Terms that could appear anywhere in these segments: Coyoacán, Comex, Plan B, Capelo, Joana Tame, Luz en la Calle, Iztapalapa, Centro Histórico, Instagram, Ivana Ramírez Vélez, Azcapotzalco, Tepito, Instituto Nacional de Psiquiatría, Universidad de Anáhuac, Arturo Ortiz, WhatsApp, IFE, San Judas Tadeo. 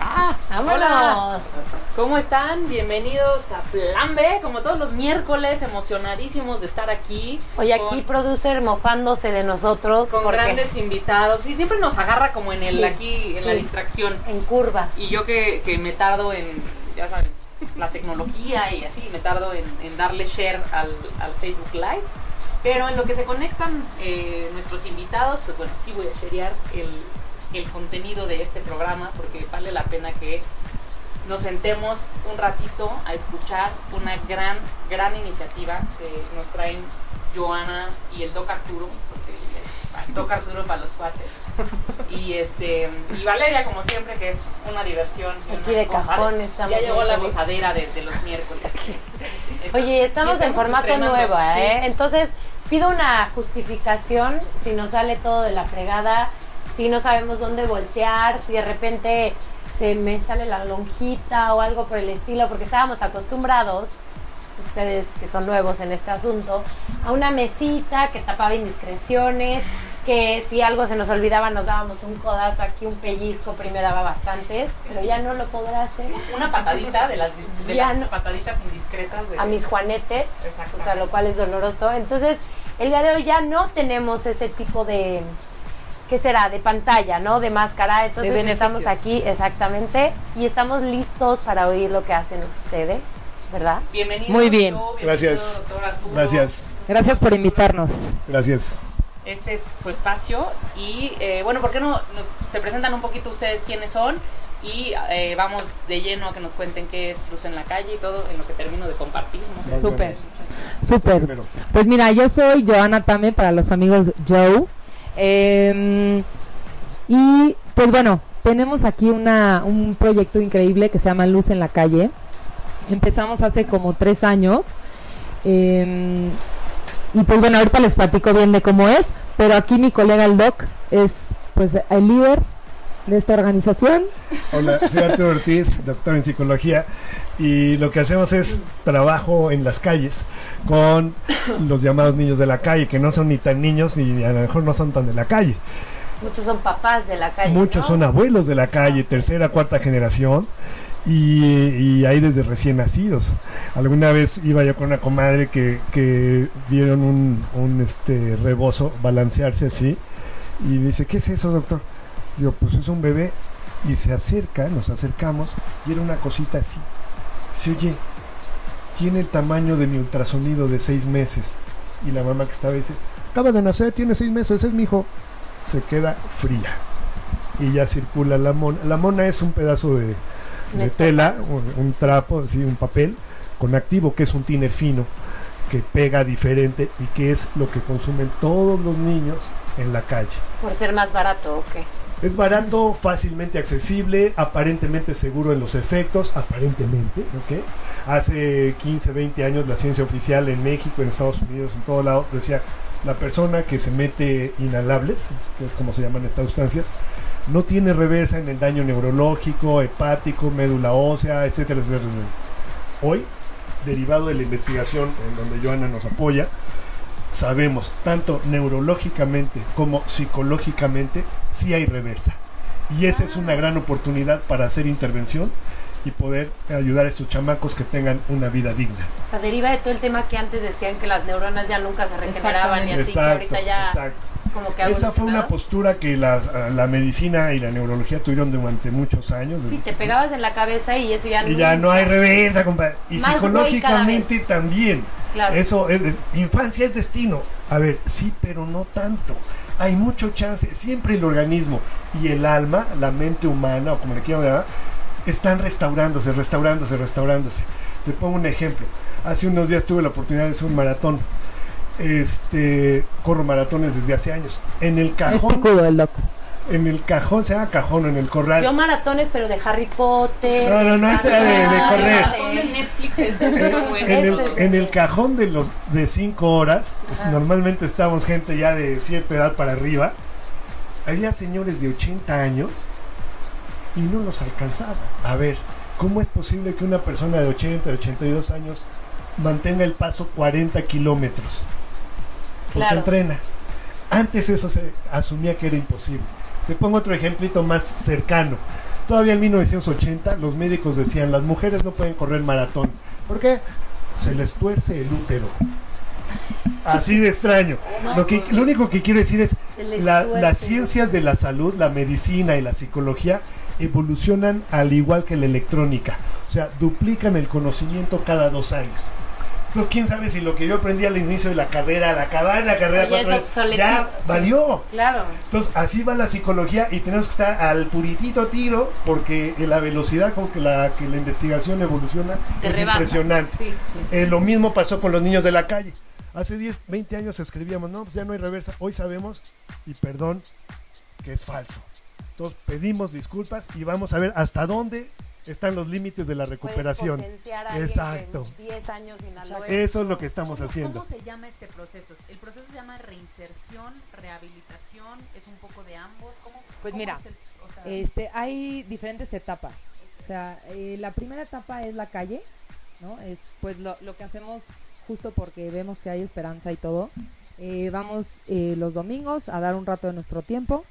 Ah, vámonos. Hola. ¿Cómo están? Bienvenidos a Plan B, como todos los miércoles, emocionadísimos de estar aquí. Oye, aquí producer mofándose de nosotros. Con grandes invitados. Y siempre nos agarra como en el la distracción. En curva. Y yo que me tardo en, ya saben, la tecnología y así, me tardo en darle share al Facebook Live. Pero en lo que se conectan nuestros invitados, pues bueno, sí voy a sharear el contenido de este programa, porque vale la pena que nos sentemos un ratito a escuchar una gran, gran iniciativa que nos traen Joana y el Doc Arturo, porque el Doc Arturo para los cuates, y Valeria, como siempre, que es una diversión. Aquí de cajón estamos. Ya llegó la gozadera de los miércoles. Entonces, oye, estamos en formato nuevo, ¿eh? Sí. Entonces, pido una justificación si nos sale todo de la fregada, si no sabemos dónde voltear, si de repente se me sale la lonjita o algo por el estilo, porque estábamos acostumbrados, ustedes que son nuevos en este asunto, a una mesita que tapaba indiscreciones, que si algo se nos olvidaba nos dábamos un codazo aquí, un pellizco, primero daba bastantes, pero ya no lo podrá hacer. Una patadita de las pataditas indiscretas. A mis juanetes, o sea, lo cual es doloroso. Entonces, el día de hoy ya no tenemos ese tipo de... ¿qué será? De pantalla, ¿no? De máscara. Entonces estamos aquí, exactamente, y estamos listos para oír lo que hacen ustedes, ¿verdad? Bienvenido. Muy bien. Bienvenido, gracias. Gracias. Gracias por invitarnos. Gracias. Este es su espacio y, bueno, ¿por qué no se presentan un poquito ustedes quiénes son? Y vamos de lleno a que nos cuenten qué es Luz en la Calle y todo en lo que termino de compartir. Súper. Pues mira, yo soy Joana Tame, para los amigos Joe. Y pues bueno, tenemos aquí un proyecto increíble que se llama Luz en la Calle. Empezamos hace como 3 años, y pues bueno, ahorita les platico bien de cómo es, pero aquí mi colega el Doc es pues el líder de esta organización. Hola, soy Arturo Ortiz, doctor en psicología, y lo que hacemos es trabajo en las calles con los llamados niños de la calle, que no son ni tan niños ni a lo mejor no son tan de la calle. Muchos son papás de la calle, muchos, ¿no?, son abuelos de la calle, tercera, cuarta generación, y hay desde recién nacidos. Alguna vez iba yo con una comadre que vieron un rebozo balancearse así y me dice, ¿qué es eso, doctor? Yo, pues es un bebé. Y nos acercamos y era una cosita así. Dice, oye, tiene el tamaño de mi ultrasonido de 6 meses. Y la mamá que estaba dice, acaba de nacer, tiene 6 meses, es mi hijo. Se queda fría. Y ya circula la mona. La mona es un pedazo de tela, un trapo, así, un papel con activo, que es un tiner fino, que pega diferente y que es lo que consumen todos los niños en la calle. ¿Por ser más barato o qué? Es barato, fácilmente accesible, aparentemente seguro en los efectos, aparentemente, ¿ok? Hace 15, 20 años la ciencia oficial en México, en Estados Unidos, en todo lado, decía, la persona que se mete inhalables, que es como se llaman estas sustancias, no tiene reversa en el daño neurológico, hepático, médula ósea, etcétera, etcétera. Hoy, derivado de la investigación en donde Joana nos apoya, sabemos, tanto neurológicamente como psicológicamente, sí hay reversa. Y esa es una gran oportunidad para hacer intervención y poder ayudar a estos chamacos que tengan una vida digna. O sea, deriva de todo el tema que antes decían que las neuronas ya nunca se regeneraban y así, exacto, que ahorita ya... Exacto. Como que esa fue una postura que la medicina y la neurología tuvieron durante muchos años. Sí, te pegabas en la cabeza y eso ya no... Y ya no hay reversa, compadre. Y psicológicamente también. Claro. Eso, infancia es destino. A ver, sí, pero no tanto. Hay mucho chance. Siempre el organismo y el alma, la mente humana, o como le quieran llamar, están restaurándose. Te pongo un ejemplo. Hace unos días tuve la oportunidad de hacer un maratón. Corro maratones desde hace años. En el cajón. En el cajón, se llama cajón, en el corral. Yo maratones, pero de Harry Potter. No, esta era de correr. En el cajón de los de 5 horas, pues, normalmente estamos gente ya de cierta edad para arriba. Había señores de 80 años y no los alcanzaba. A ver, ¿cómo es posible que una persona de 80, 82 años mantenga el paso 40 kilómetros? Porque entrena. Antes eso se asumía que era imposible. Te pongo otro ejemplito más cercano. Todavía en 1980 los médicos decían: las mujeres no pueden correr maratón. ¿Por qué? Se les tuerce el útero. Así de extraño. Lo único que quiero decir es las ciencias de la salud, la medicina y la psicología evolucionan al igual que la electrónica. O sea, duplican el conocimiento cada 2 años. Entonces, quién sabe si lo que yo aprendí al inicio de la carrera, al acabar la carrera, ya valió. Claro. Entonces, así va la psicología y tenemos que estar al puritito tiro, porque la velocidad con que la investigación evoluciona impresionante. Sí, sí. Lo mismo pasó con los niños de la calle. Hace 10, 20 años escribíamos: no, pues ya no hay reversa. Hoy sabemos, y perdón, que es falso. Entonces, pedimos disculpas y vamos a ver hasta dónde están los límites de la recuperación. Exacto. 10 años eso es lo que estamos haciendo. ¿Cómo se llama este proceso? El proceso se llama reinserción, rehabilitación, es un poco de ambos. Pues mira, hay diferentes etapas. O sea, la primera etapa es la calle, ¿no? Es pues lo que hacemos justo porque vemos que hay esperanza y todo. Vamos los domingos a dar un rato de nuestro tiempo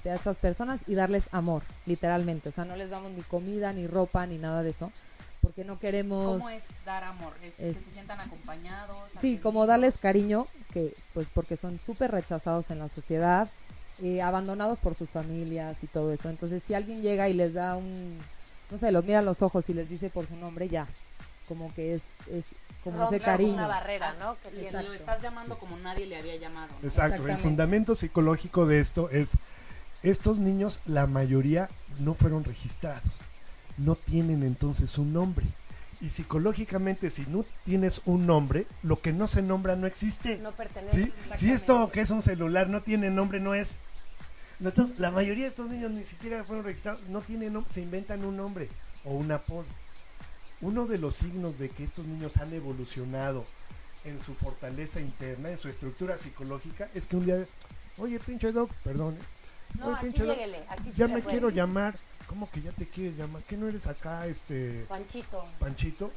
a estas personas y darles amor, literalmente. O sea, no les damos ni comida, ni ropa, ni nada de eso, porque no queremos... ¿Cómo es dar amor? ¿Es que se sientan acompañados? Sí, como darles cariño, que pues porque son súper rechazados en la sociedad, abandonados por sus familias y todo eso. Entonces, si alguien llega y les da los mira a los ojos y les dice por su nombre, ya, como que es como rompe ese cariño, una barrera, ¿no? Que lo estás llamando como nadie le había llamado, ¿no? Exacto, el fundamento psicológico de esto es... Estos niños, la mayoría, no fueron registrados, no tienen entonces un nombre. Y psicológicamente, si no tienes un nombre, lo que no se nombra no existe. No pertenece. ¿Sí? Si esto que es un celular no tiene nombre, no es. Entonces, la mayoría de estos niños ni siquiera fueron registrados, no tienen nombre, se inventan un nombre o un apodo. Uno de los signos de que estos niños han evolucionado en su fortaleza interna, en su estructura psicológica, es que un día, oye, pinche doc, perdón, no, aquí lléguele, aquí ya me quiero llamar. ¿Cómo que ya te quieres llamar? ¿Qué no eres acá, Panchito?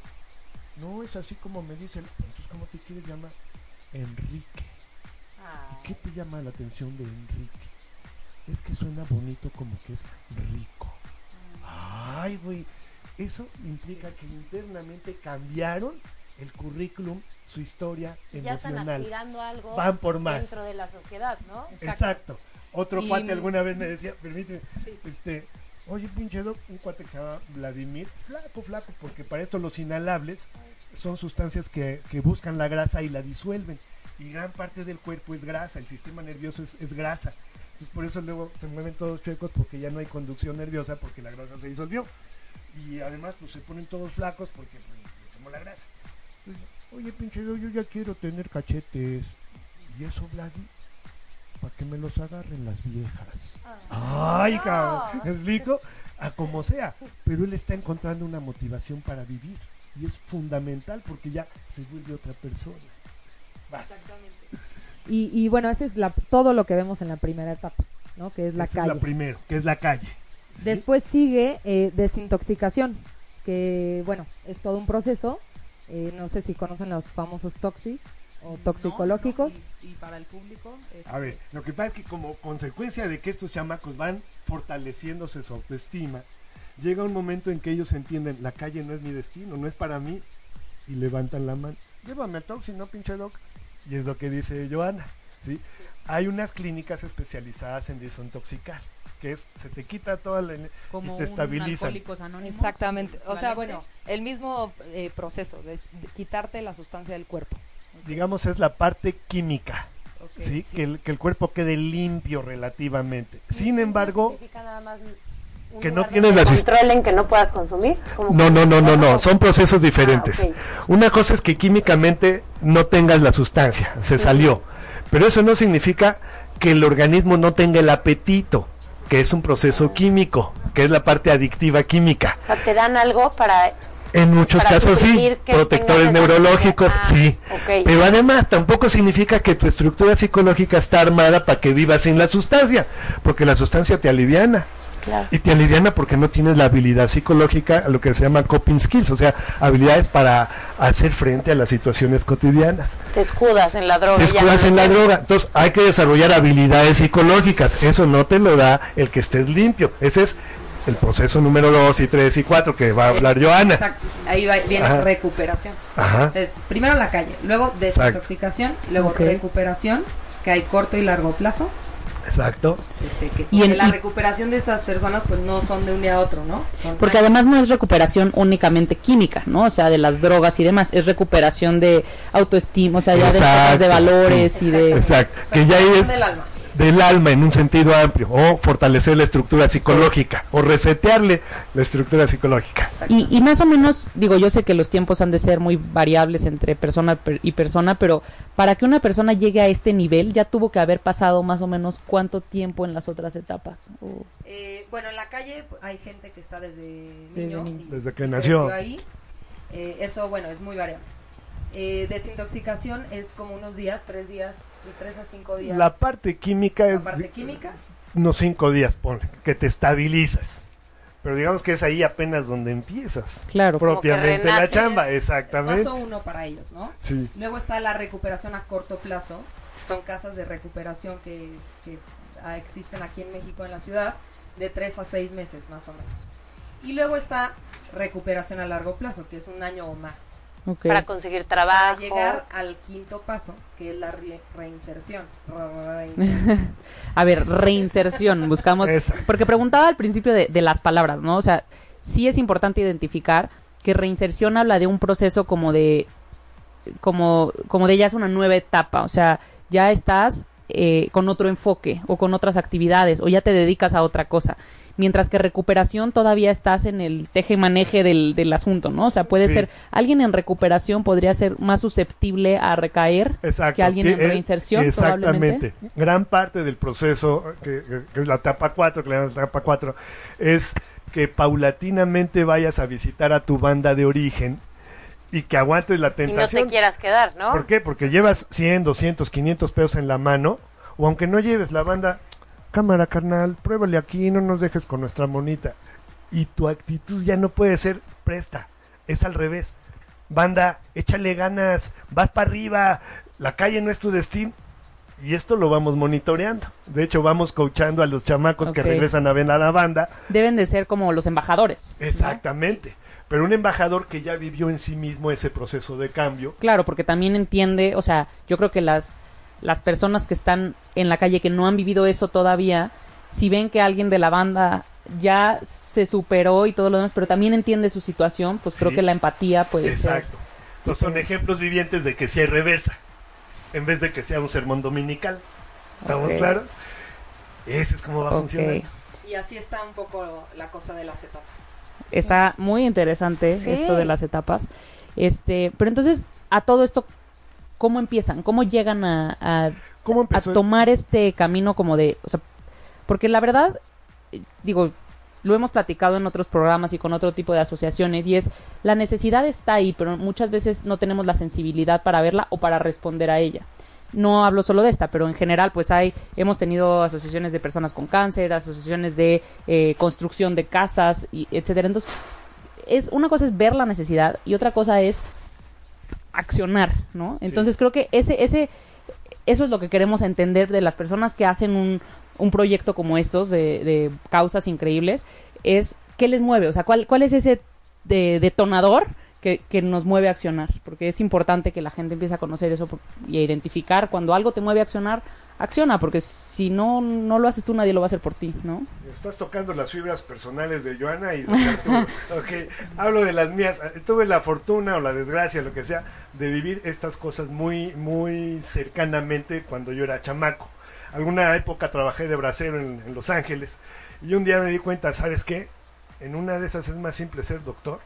No, es así como me dicen. Entonces, ¿cómo te quieres llamar? Enrique. Ay. ¿Qué te llama la atención de Enrique? Es que suena bonito, como que es rico. Ay, güey. Eso implica que internamente cambiaron el currículum, su historia emocional. Ya están aspirando a algo. Van por más. Dentro de la sociedad, ¿no? Exacto. Otro cuate alguna vez me decía, permíteme, sí. Oye, pinche doc, un cuate que se llama Vladimir, flaco, porque para esto los inhalables son sustancias que buscan la grasa y la disuelven, y gran parte del cuerpo es grasa, el sistema nervioso es grasa, entonces por eso luego se mueven todos chuecos, porque ya no hay conducción nerviosa, porque la grasa se disolvió, y además pues se ponen todos flacos porque se tomó la grasa. Entonces, oye, pinche doc, yo ya quiero tener cachetes, y eso, Vladimir, para que me los agarren las viejas. Ay, cabrón, ¿me explico? A como sea, pero él está encontrando una motivación para vivir y es fundamental porque ya se vuelve otra persona. Vas. Exactamente. Y bueno, ese es todo lo que vemos en la primera etapa, ¿no? Que es la calle. Es la primera, que es la calle. ¿Sí? Después sigue desintoxicación, que bueno, es todo un proceso. No sé si conocen los famosos toxis o toxicológicos. No, y para el público. A ver, lo que pasa es que como consecuencia de que estos chamacos van fortaleciéndose su autoestima, llega un momento en que ellos entienden: la calle no es mi destino, no es para mí, y levantan la mano. Llévame al toxi, no, pinche doc. Y es lo que dice Joana, ¿sí? Hay unas clínicas especializadas en desintoxicar, que es, se te quita toda la... Como y te estabilizan. Alcohólicos Anónimos. Exactamente, o sea, bueno, el mismo proceso, de quitarte la sustancia del cuerpo. Digamos, es la parte química, okay, ¿sí? Que el cuerpo quede limpio relativamente. Sin embargo, nada más que no tienes la controlen que no puedas consumir. No, son procesos diferentes. Okay. Una cosa es que químicamente no tengas la sustancia, se salió, pero eso no significa que el organismo no tenga el apetito, que es un proceso químico, que es la parte adictiva química. O sea, te dan algo para... En muchos casos sí, protectores neurológicos, sí, okay. Pero además tampoco significa que tu estructura psicológica está armada para que vivas sin la sustancia, porque la sustancia te aliviana, claro. Y te aliviana porque no tienes la habilidad psicológica, lo que se llama coping skills, o sea, habilidades para hacer frente a las situaciones cotidianas. Te escudas en la droga. Te escudas en la droga. Entonces, hay que desarrollar habilidades psicológicas. Eso no te lo da el que estés limpio. Ese es el proceso número 2 y 3 y 4 que va a hablar Joana. Exacto, ahí viene Ajá. recuperación. Ajá. Entonces, primero la calle, luego desintoxicación, Exacto. luego okay. recuperación, que hay corto y largo plazo. Exacto. La recuperación de estas personas pues no son de un día a otro, ¿no? Son porque además no es recuperación únicamente química, ¿no? O sea, de las drogas y demás, es recuperación de autoestima, o sea, ya Exacto. de valores sí. y de... Exacto, que ya es... del alma en un sentido amplio, o fortalecer la estructura psicológica, o resetearle la estructura psicológica. Y más o menos, digo, yo sé que los tiempos han de ser muy variables entre persona y persona, pero para que una persona llegue a este nivel, ya tuvo que haber pasado más o menos cuánto tiempo en las otras etapas. Bueno, en la calle hay gente que está desde niño. Desde que nació. Ahí. Eso, bueno, es muy variable. Desintoxicación es como unos días, 3 días, de 3 a 5 días. La parte química es... La parte química. Unos 5 días, ponle, que te estabilizas. Pero digamos que es ahí apenas donde empiezas. Claro. Propiamente la chamba, exactamente. Paso 1 para ellos, ¿no? Sí. Luego está la recuperación a corto plazo. Son casas de recuperación que existen aquí en México, en la ciudad, de 3 a 6 meses, más o menos. Y luego está recuperación a largo plazo, que es 1 año o más. Okay. Para conseguir trabajo. Para llegar al quinto paso, que es la reinserción. A ver, reinserción, buscamos... Esa. Porque preguntaba al principio de las palabras, ¿no? O sea, sí es importante identificar que reinserción habla de un proceso como de ya es una nueva etapa, o sea, ya estás con otro enfoque o con otras actividades o ya te dedicas a otra cosa. Mientras que recuperación todavía estás en el teje y maneje del asunto, ¿no? O sea, puede sí. ser, alguien en recuperación podría ser más susceptible a recaer Exacto, que alguien en reinserción, probablemente. Exactamente. Gran parte del proceso, que es la etapa 4, que le llaman etapa 4, es que paulatinamente vayas a visitar a tu banda de origen y que aguantes la tentación. Y no te quieras quedar, ¿no? ¿Por qué? Porque llevas 100, 200, 500 pesos en la mano, o aunque no lleves la banda... Cámara, carnal, pruébale aquí, no nos dejes con nuestra monita. Y tu actitud ya no puede ser presta, es al revés. Banda, échale ganas, vas para arriba, la calle no es tu destino. Y esto lo vamos monitoreando. De hecho, vamos coachando a los chamacos okay. que regresan a ver a la banda. Deben de ser como los embajadores. Exactamente. ¿No? Pero un embajador que ya vivió en sí mismo ese proceso de cambio. Claro, porque también entiende, o sea, yo creo que las personas que están en la calle que no han vivido eso todavía, si ven que alguien de la banda ya se superó y todo lo demás, pero también entiende su situación, pues creo sí. que la empatía puede Exacto. ser. Entonces son ejemplos vivientes de que sí hay reversa, en vez de que sea un sermón dominical. ¿Estamos okay. claros? Ese es como va okay. funcionando. Y así está un poco la cosa de las etapas. Está muy interesante sí. esto de las etapas. Pero entonces, a todo esto... ¿Cómo empiezan? ¿Cómo llegan a tomar este camino como de... O sea, porque la verdad, digo, lo hemos platicado en otros programas y con otro tipo de asociaciones, y es, la necesidad está ahí, pero muchas veces no tenemos la sensibilidad para verla o para responder a ella. No hablo solo de esta, pero en general, pues hemos tenido asociaciones de personas con cáncer, asociaciones de construcción de casas, y etcétera. Entonces, una cosa es ver la necesidad y otra cosa es... accionar, ¿no? Entonces sí. creo que eso es lo que queremos entender de las personas que hacen un proyecto como estos de causas increíbles, es qué les mueve, o sea, cuál es ese detonador que nos mueve a accionar, porque es importante que la gente empiece a conocer eso y a identificar cuando algo te mueve a accionar, acciona, porque si no lo haces tú, nadie lo va a hacer por ti, ¿no? Estás tocando las fibras personales de Joana y de Arturo. Okay. Hablo de las mías. Tuve la fortuna o la desgracia, lo que sea, de vivir estas cosas muy, muy cercanamente cuando yo era chamaco. Alguna época trabajé de bracero en Los Ángeles y un día me di cuenta, ¿sabes qué? En una de esas es más simple ser doctor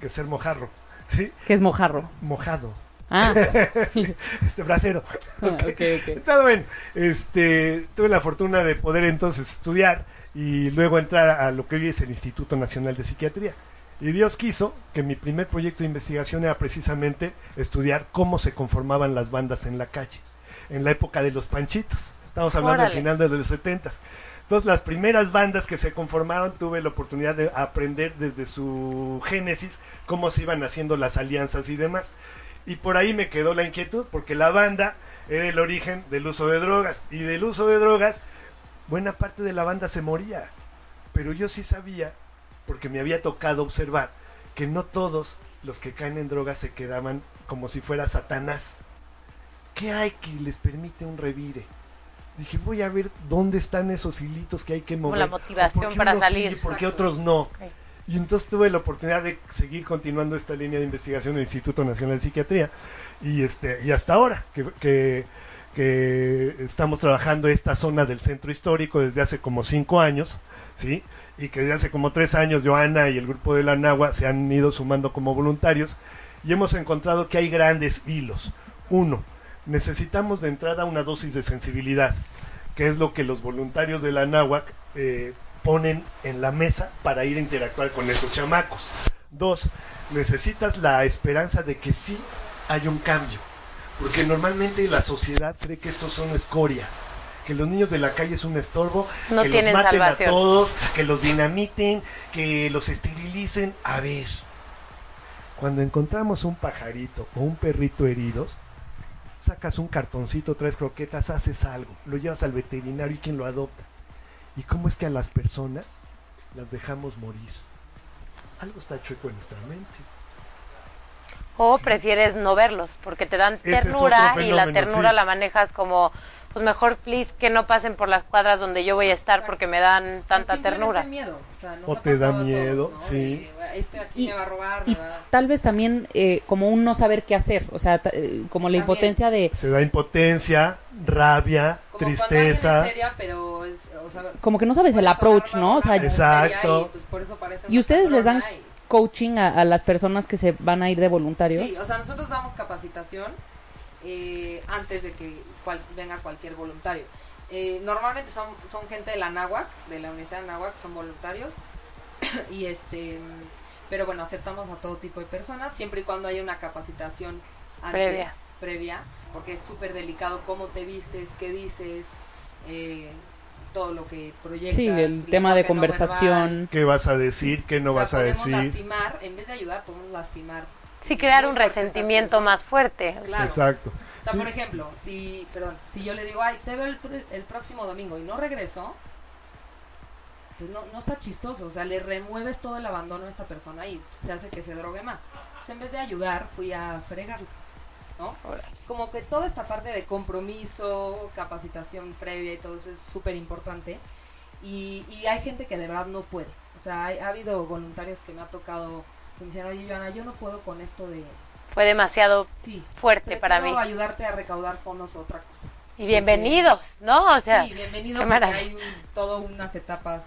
que ser mojarro, ¿sí? ¿Qué es mojarro? Mojado. Ah. Bracero. Okay. Okay. Está bien. Tuve la fortuna de poder entonces estudiar y luego entrar a lo que hoy es el Instituto Nacional de Psiquiatría. Y Dios quiso que mi primer proyecto de investigación era precisamente estudiar cómo se conformaban las bandas en la calle, en la época de los panchitos. Estamos hablando Órale. Al final de los 70s. Entonces, las primeras bandas que se conformaron, tuve la oportunidad de aprender desde su génesis cómo se iban haciendo las alianzas y demás. Y por ahí me quedó la inquietud, porque la banda era el origen del uso de drogas. Y del uso de drogas, buena parte de la banda se moría. Pero yo sí sabía, porque me había tocado observar, que no todos los que caen en drogas se quedaban como si fuera Satanás. ¿Qué hay que les permite un revire? Dije, voy a ver dónde están esos hilitos que hay que mover. Como la motivación para salir. ¿Y por qué otros no? Okay. Y entonces tuve la oportunidad de seguir continuando esta línea de investigación en el Instituto Nacional de Psiquiatría. Y hasta ahora que estamos trabajando esta zona del Centro Histórico desde hace como 5 años, ¿sí? Y que desde hace como 3 años Joana y el grupo de la Anáhuac se han ido sumando como voluntarios. Y hemos encontrado que hay grandes hilos. Uno, necesitamos de entrada una dosis de sensibilidad, que es lo que los voluntarios de la Anáhuac ponen en la mesa para ir a interactuar con esos chamacos. 2, necesitas la esperanza de que sí hay un cambio, porque normalmente la sociedad cree que estos son escoria, que los niños de la calle es un estorbo, no que los maten salvación. A todos, que los dinamiten, que los esterilicen. A ver, cuando encontramos un pajarito o un perrito heridos, sacas un cartoncito, 3 croquetas, haces algo, lo llevas al veterinario y quien lo adopta. ¿Y cómo es que a las personas las dejamos morir? Algo está chueco en nuestra mente. O sí. Prefieres no verlos, porque te dan ternura y la ternura sí. La manejas como, pues mejor, please, que no pasen por las cuadras donde yo voy a estar porque me dan tanta ternura. Miedo. O te da miedo, todos, ¿no? Sí. Aquí me va a robar, y tal vez también como un no saber qué hacer, o sea, como la también. Impotencia de... Se da impotencia, rabia, como tristeza. Miseria, pero es, o sea, como que no sabes el approach, ¿no? O sea, exacto. Y, pues, por eso ¿Y ustedes les dan coaching a las personas que se van a ir de voluntarios? Sí, o sea, nosotros damos capacitación antes de que venga cualquier voluntario. Normalmente son gente de la Anáhuac, de la Universidad de Anáhuac, son voluntarios. Y pero bueno, aceptamos a todo tipo de personas, siempre y cuando haya una capacitación previa, porque es súper delicado cómo te vistes, qué dices, todo lo que proyectas. Sí, el tema de conversación. No verbal, qué vas a decir, qué no vas a decir. Lastimar, en vez de ayudar, podemos lastimar. Sí, crear un resentimiento más fuerte. Claro. Exacto. O sea, sí. Por ejemplo, si yo le digo, ay, te veo el próximo domingo y no regreso, pues no está chistoso, o sea, le remueves todo el abandono a esta persona y se hace que se drogue más. Entonces, en vez de ayudar, fui a fregarlo, ¿no? Es como que toda esta parte de compromiso, capacitación previa y todo eso es súper importante. Y hay gente que de verdad no puede. O sea, ha habido voluntarios que me ha tocado que me dicen, oye, Joana, yo no puedo con esto de... Fue demasiado fuerte para mí. Ayudarte a recaudar fondos o otra cosa. Y bienvenidos, ¿no? O sea, sí, bienvenidos porque hay todas unas etapas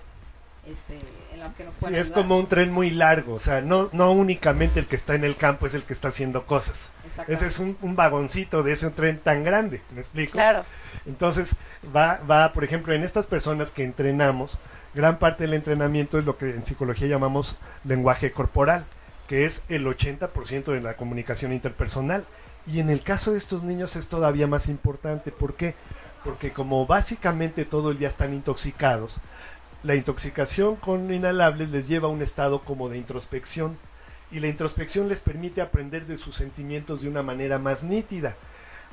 en las que nos pueden ayudar. Es como un tren muy largo, o sea, no únicamente el que está en el campo es el que está haciendo cosas. Ese es un vagoncito de ese tren tan grande, ¿me explico? Claro. Entonces, va, por ejemplo, en estas personas que entrenamos, gran parte del entrenamiento es lo que en psicología llamamos lenguaje corporal, que es el 80% de la comunicación interpersonal. Y en el caso de estos niños es todavía más importante. ¿Por qué? Porque como básicamente todo el día están intoxicados, la intoxicación con inhalables les lleva a un estado como de introspección. Y la introspección les permite aprender de sus sentimientos de una manera más nítida,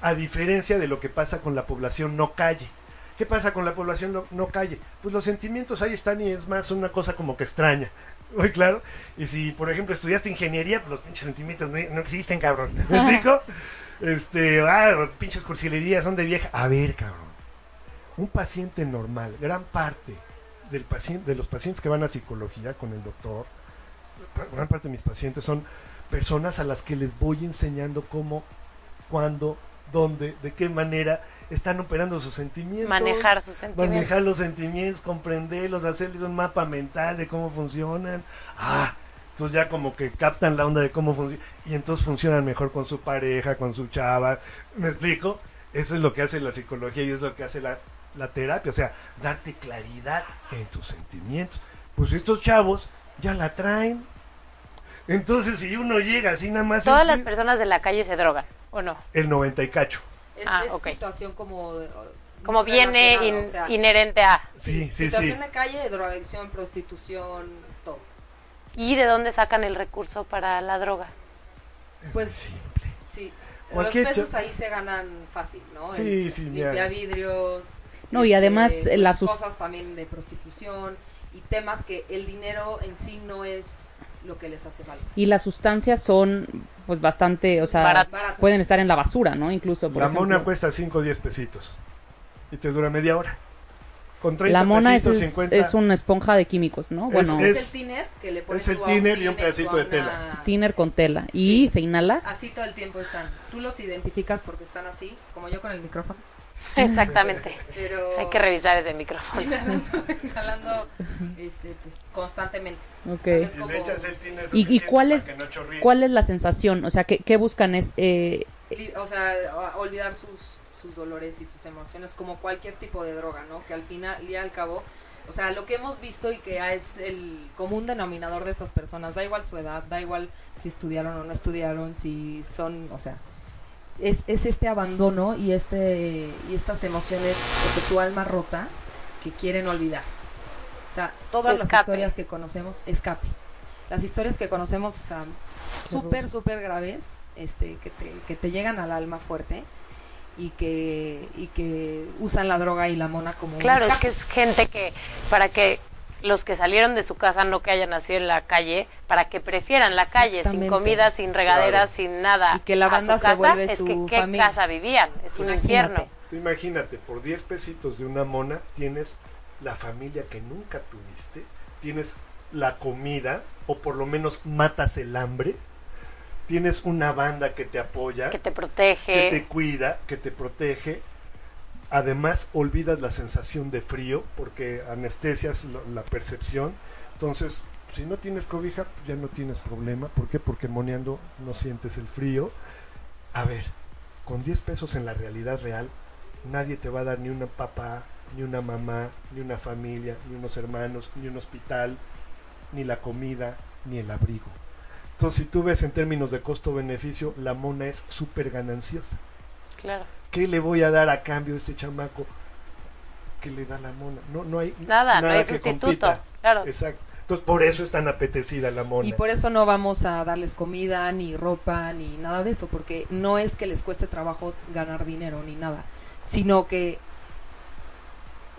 a diferencia de lo que pasa con la población no calle. ¿Qué pasa con la población no calle? Pues los sentimientos ahí están y es más una cosa como que extraña. Muy claro. Y si, por ejemplo, estudiaste ingeniería, pues los pinches sentimientos no existen, cabrón. ¿Me explico? Pinches cursilerías son de vieja. A ver, cabrón. Un paciente normal, gran parte de los pacientes que van a psicología con el doctor, gran parte de mis pacientes son personas a las que les voy enseñando cómo, cuándo, dónde, de qué manera están operando sus sentimientos, manejar los sentimientos, comprenderlos, hacerles un mapa mental de cómo funcionan. Entonces ya como que captan la onda de cómo funciona y entonces funcionan mejor con su pareja, con su chava. ¿Me explico? Eso es lo que hace la psicología y es lo que hace la terapia, o sea, darte claridad en tus sentimientos. Pues estos chavos ya la traen. Entonces, si uno llega así nada más... ¿Todas las personas de la calle se drogan o no? El 90 y cacho. Es situación como como viene inherente a... situación de calle, drogadicción, prostitución, todo. ¿Y de dónde sacan el recurso para la droga? Pues simple. Sí. Los pesos ahí se ganan fácil, ¿no? Limpia vidrios. No, y además las cosas también de prostitución y temas que el dinero en sí no es lo que les hace mal. Y las sustancias son pues bastante, o sea, baratas. Pueden estar en la basura, ¿no? Incluso por ejemplo, mona cuesta 5 o 10 pesitos y te dura media hora. Con 30 la mona pesitos, es 50, es una esponja de químicos, ¿no? Bueno, es el tiner que le pones, es el tiner y un pedacito de tela. Tiner con tela y se inhala. Así todo el tiempo están. Tú los identificas porque están así, como yo con el micrófono. Exactamente. Pero hay que revisar ese micrófono. Inhalando pues, constantemente. Okay. Como... ¿Y cuál es la sensación? O sea, ¿qué buscan? Es o sea, olvidar sus dolores y sus emociones, como cualquier tipo de droga, ¿no? Que al final y al cabo, o sea, lo que hemos visto y que es el común denominador de estas personas, da igual su edad, da igual si estudiaron o no estudiaron, si son, o sea, es este abandono y estas emociones de tu alma rota que quieren olvidar. O sea, todas las historias que conocemos, escape. Las historias que conocemos, o sea, súper, súper graves, que te llegan al alma fuerte y que usan la droga y la mona como un escape. Es que es gente que, para que los que salieron de su casa, no que hayan nacido en la calle, para que prefieran la calle, sin comida, sin regaderas, sin nada. Y que la banda se vuelve su familia. Es que qué casa vivían, es un infierno. Tú imagínate, por 10 pesitos de una mona tienes la familia que nunca tuviste, tienes la comida, o por lo menos matas el hambre, tienes una banda que te apoya, que te protege, que te cuida, que te protege. Además, olvidas la sensación de frío porque anestesias la percepción. Entonces, si no tienes cobija, ya no tienes problema. ¿Por qué? Porque moneando no sientes el frío. A ver, con 10 pesos en la realidad real, nadie te va a dar ni una papá, ni una mamá, ni una familia, ni unos hermanos, ni un hospital, ni la comida, ni el abrigo. Entonces, si tú ves en términos de costo-beneficio, la mona es súper gananciosa. Claro. ¿Qué le voy a dar a cambio a este chamaco que le da la mona? No hay nada, no hay sustituto. Claro. Exacto. Entonces, por eso es tan apetecida la mona. Y por eso no vamos a darles comida, ni ropa, ni nada de eso, porque no es que les cueste trabajo ganar dinero, ni nada, sino que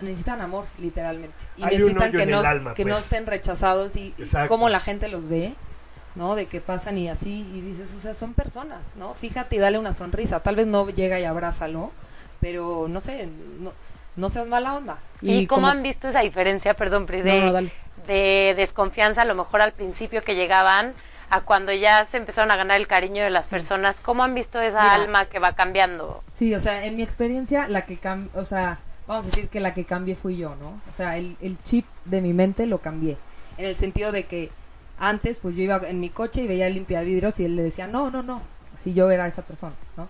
necesitan amor, literalmente. Y hay necesitan que no estén rechazados y cómo la gente los ve, ¿no? De que pasan y así, y dices, o sea, son personas, ¿no? Fíjate y dale una sonrisa, tal vez no llega y abrázalo, pero no sé, no seas mala onda. ¿Y cómo han visto esa diferencia, perdón, Pri, de desconfianza a lo mejor al principio que llegaban a cuando ya se empezaron a ganar el cariño de las personas? ¿Cómo han visto esa alma que va cambiando? Sí, o sea, en mi experiencia, vamos a decir que la que cambié fui yo, ¿no? O sea, el chip de mi mente lo cambié, en el sentido de que antes, pues yo iba en mi coche y veía limpiar vidrios y él le decía, no, así yo era esa persona, ¿no?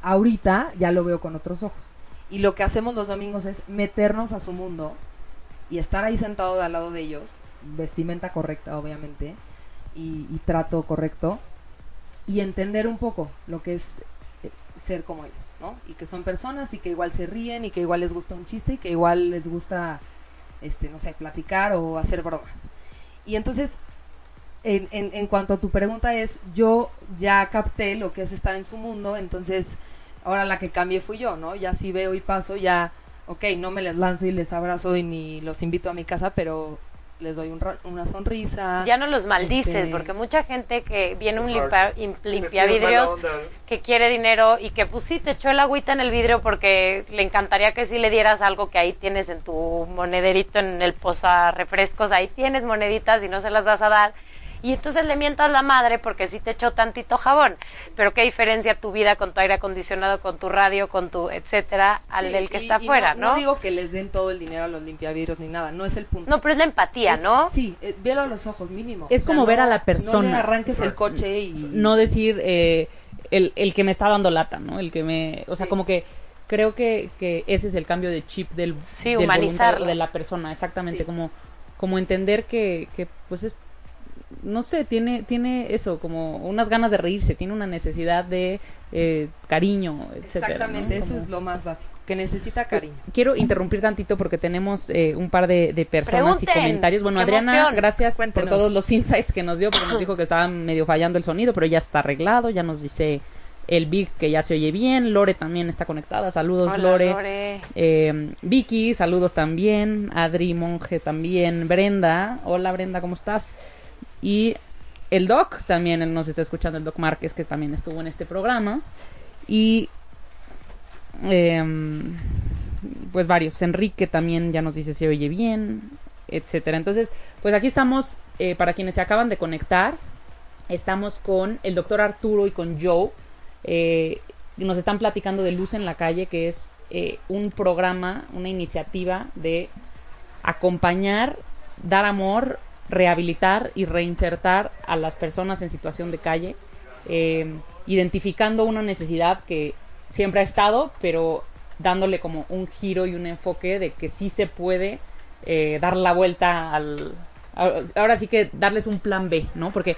Ahorita ya lo veo con otros ojos. Y lo que hacemos los domingos es meternos a su mundo y estar ahí sentado de al lado de ellos, vestimenta correcta, obviamente, y trato correcto, y entender un poco lo que es ser como ellos, ¿no? Y que son personas y que igual se ríen y que igual les gusta un chiste y que igual les gusta, no sé, platicar o hacer bromas. Y entonces... En cuanto a tu pregunta es, yo ya capté lo que es estar en su mundo, entonces ahora la que cambié fui yo, ¿no? Ya sí veo y paso, ya, okay, no me les lanzo y les abrazo y ni los invito a mi casa, pero les doy una sonrisa. Ya no los maldices, porque mucha gente que viene un limpia vidrios, que quiere dinero y que pues sí te echó el agüita en el vidrio porque le encantaría que sí le dieras algo que ahí tienes en tu monederito, en el posa refrescos, ahí tienes moneditas y no se las vas a dar. Y entonces le mientas la madre porque sí te echó tantito jabón, pero qué diferencia tu vida con tu aire acondicionado, con tu radio, con tu etcétera, al del que está afuera, ¿no? No digo que les den todo el dinero a los limpiavidrios ni nada, no es el punto. No, pero es la empatía, ¿no? Sí, velo a los ojos, mínimo. Es como ver a la persona. No le arranques el coche y... No decir el que me está dando lata, ¿no? El que me... O sea, como que... Creo que ese es el cambio de chip del humanizarlos, de la persona, exactamente, como entender que pues es... no sé, tiene eso, como unas ganas de reírse, tiene una necesidad de cariño, etcétera. Exactamente, ¿no? Eso como... es lo más básico, que necesita cariño. Quiero interrumpir tantito porque tenemos un par de personas y comentarios. Bueno, Adriana, gracias. Cuéntenos por todos los insights que nos dio, porque nos dijo que estaba medio fallando el sonido, pero ya está arreglado, ya nos dice... El Vic, que ya se oye bien. Lore también está conectada. Saludos. Hola, Lore. Vicky, saludos también. Adri Monge también. Brenda. Hola, Brenda, ¿cómo estás? Y el Doc también, él nos está escuchando, el Doc Márquez, que también estuvo en este programa. Y pues varios. Enrique también ya nos dice se oye bien, etcétera. Entonces, pues aquí estamos, para quienes se acaban de conectar, estamos con el doctor Arturo y con Joe. Nos están platicando de Luz en la Calle, que es un programa, una iniciativa de acompañar, dar amor, rehabilitar y reinsertar a las personas en situación de calle, identificando una necesidad que siempre ha estado, pero dándole como un giro y un enfoque de que sí se puede dar la vuelta al... Ahora sí que darles un plan B, ¿no? Porque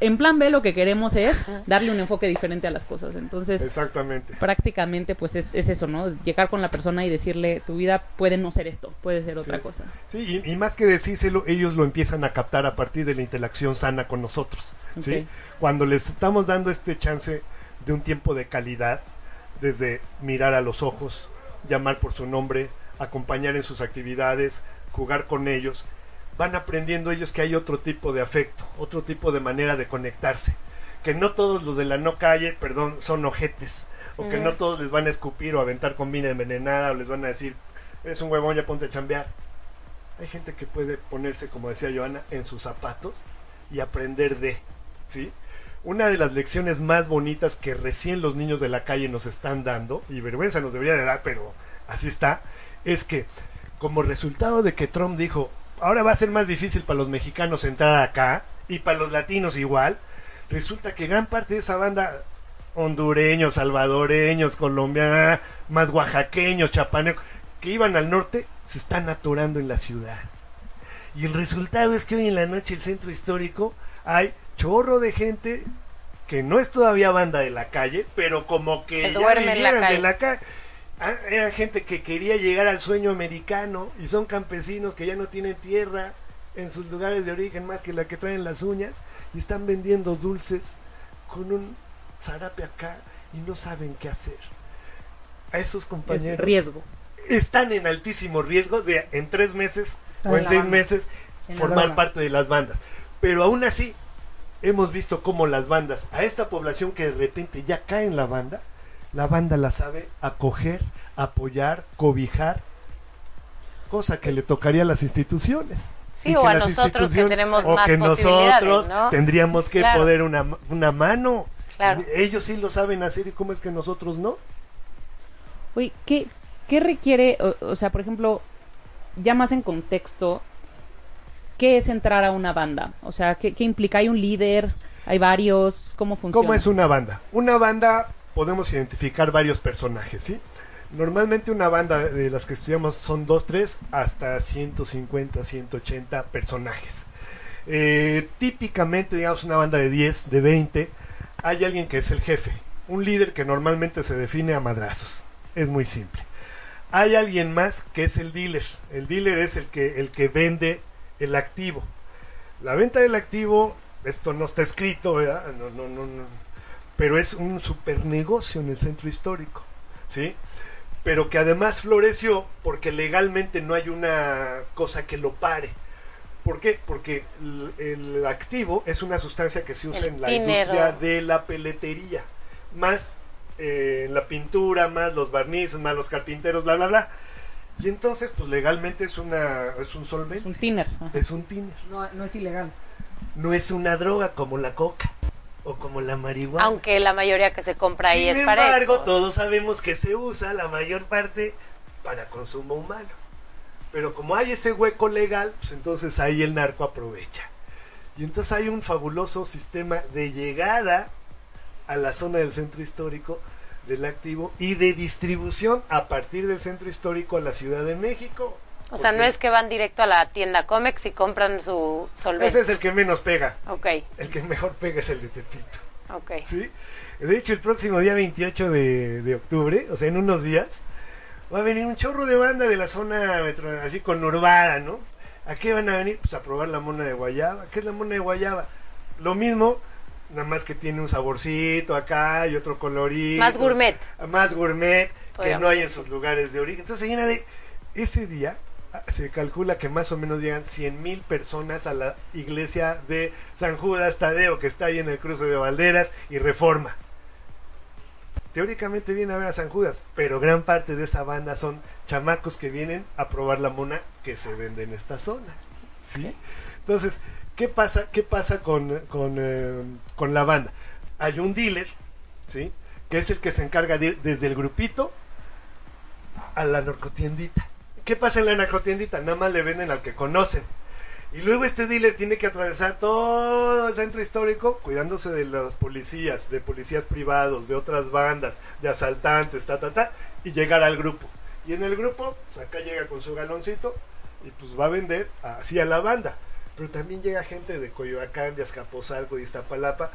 en plan B lo que queremos es darle un enfoque diferente a las cosas. Entonces, exactamente, prácticamente pues es eso, ¿no? Llegar con la persona y decirle, tu vida puede no ser esto, puede ser otra cosa. Sí, y más que decírselo, ellos lo empiezan a captar a partir de la interacción sana con nosotros, ¿sí? Okay. Cuando les estamos dando este chance de un tiempo de calidad, desde mirar a los ojos, llamar por su nombre, acompañar en sus actividades, jugar con ellos... Van aprendiendo ellos que hay otro tipo de afecto, otro tipo de manera de conectarse, que no todos los de la no calle, perdón, son ojetes, o que no todos les van a escupir o aventar con mina envenenada, o les van a decir, eres un huevón, ya ponte a chambear. Hay gente que puede ponerse, como decía Joana, en sus zapatos y aprender de, ¿sí? Una de las lecciones más bonitas que recién los niños de la calle nos están dando, y vergüenza nos debería de dar, pero así está, es que como resultado de que Trump dijo, ahora va a ser más difícil para los mexicanos entrar acá, y para los latinos igual, resulta que gran parte de esa banda, hondureños, salvadoreños, colombianos, más oaxaqueños, chapanecos, que iban al norte, se están atorando en la ciudad. Y el resultado es que hoy en la noche el Centro Histórico hay chorro de gente que no es todavía banda de la calle, pero como que ya vivieron de la calle. Era gente que quería llegar al sueño americano y son campesinos que ya no tienen tierra en sus lugares de origen más que la que traen las uñas y están vendiendo dulces con un zarape acá y no saben qué hacer. A esos compañeros riesgo. Están en altísimo riesgo de en 3 meses o en 6 meses formar parte de las bandas. Pero aún así hemos visto cómo las bandas, a esta población que de repente ya cae en la banda la sabe acoger, apoyar, cobijar, cosa que le tocaría a las instituciones. Sí, o a nosotros que tenemos más posibilidades, ¿no? O que nosotros tendríamos que poder una mano. Claro. Ellos sí lo saben hacer, ¿y cómo es que nosotros no? Oye, ¿qué requiere, o sea, por ejemplo, ya más en contexto, ¿qué es entrar a una banda? O sea, ¿qué implica? ¿Hay un líder? ¿Hay varios? ¿Cómo funciona? ¿Cómo es una banda? Una banda... podemos identificar varios personajes, ¿sí? Normalmente una banda de las que estudiamos son 2, 3, hasta 150, 180 personajes. Típicamente, digamos, una banda de 10, de 20, hay alguien que es el jefe, un líder que normalmente se define a madrazos, es muy simple. Hay alguien más que es el dealer es el que vende el activo. La venta del activo, esto no está escrito, ¿verdad? No. Pero es un super negocio en el Centro Histórico, ¿sí? Pero que además floreció porque legalmente no hay una cosa que lo pare. ¿Por qué? Porque el activo es una sustancia que se usa en la industria de la peletería, más la pintura, más los barnices, más los carpinteros, bla, bla, bla. Y entonces, pues legalmente es un solvente. Es un tiner. Es un tiner. No es ilegal. No es una droga como la coca. O como la marihuana. Aunque la mayoría que se compra ahí es para eso. Sin embargo, todos sabemos que se usa la mayor parte para consumo humano. Pero como hay ese hueco legal, pues entonces ahí el narco aprovecha. Y entonces hay un fabuloso sistema de llegada a la zona del Centro Histórico del activo y de distribución a partir del Centro Histórico a la Ciudad de México. O sea, no es que van directo a la tienda Comex y compran su solvente. Ese es el que menos pega. Ok. El que mejor pega es el de Tepito. Ok. ¿Sí? De hecho, el próximo día 28 de octubre, o sea, en unos días, va a venir un chorro de banda de la zona así conurbada, ¿no? ¿A qué van a venir? Pues a probar la mona de guayaba. ¿Qué es la mona de guayaba? Lo mismo, nada más que tiene un saborcito acá y otro colorito. Más gourmet. Más gourmet, que no hay en sus lugares de origen. Entonces, llena de... Ese día se calcula que más o menos llegan 100,000 personas a la iglesia de San Judas Tadeo, que está ahí en el cruce de Valderas y Reforma. Teóricamente viene a ver a San Judas, pero gran parte de esa banda son chamacos que vienen a probar la mona que se vende en esta zona, ¿sí? Entonces, ¿qué pasa con la banda? Hay un dealer, ¿sí?, que es el que se encarga de ir desde el grupito a la narcotiendita. ¿Qué pasa en la narcotiendita? Nada más le venden al que conocen. Y luego este dealer tiene que atravesar todo el centro histórico cuidándose de los policías, de policías privados, de otras bandas, de asaltantes, y llegar al grupo. Y en el grupo, pues acá llega con su galoncito y pues va a vender así a la banda. Pero también llega gente de Coyoacán, de Azcapotzalco, de Iztapalapa,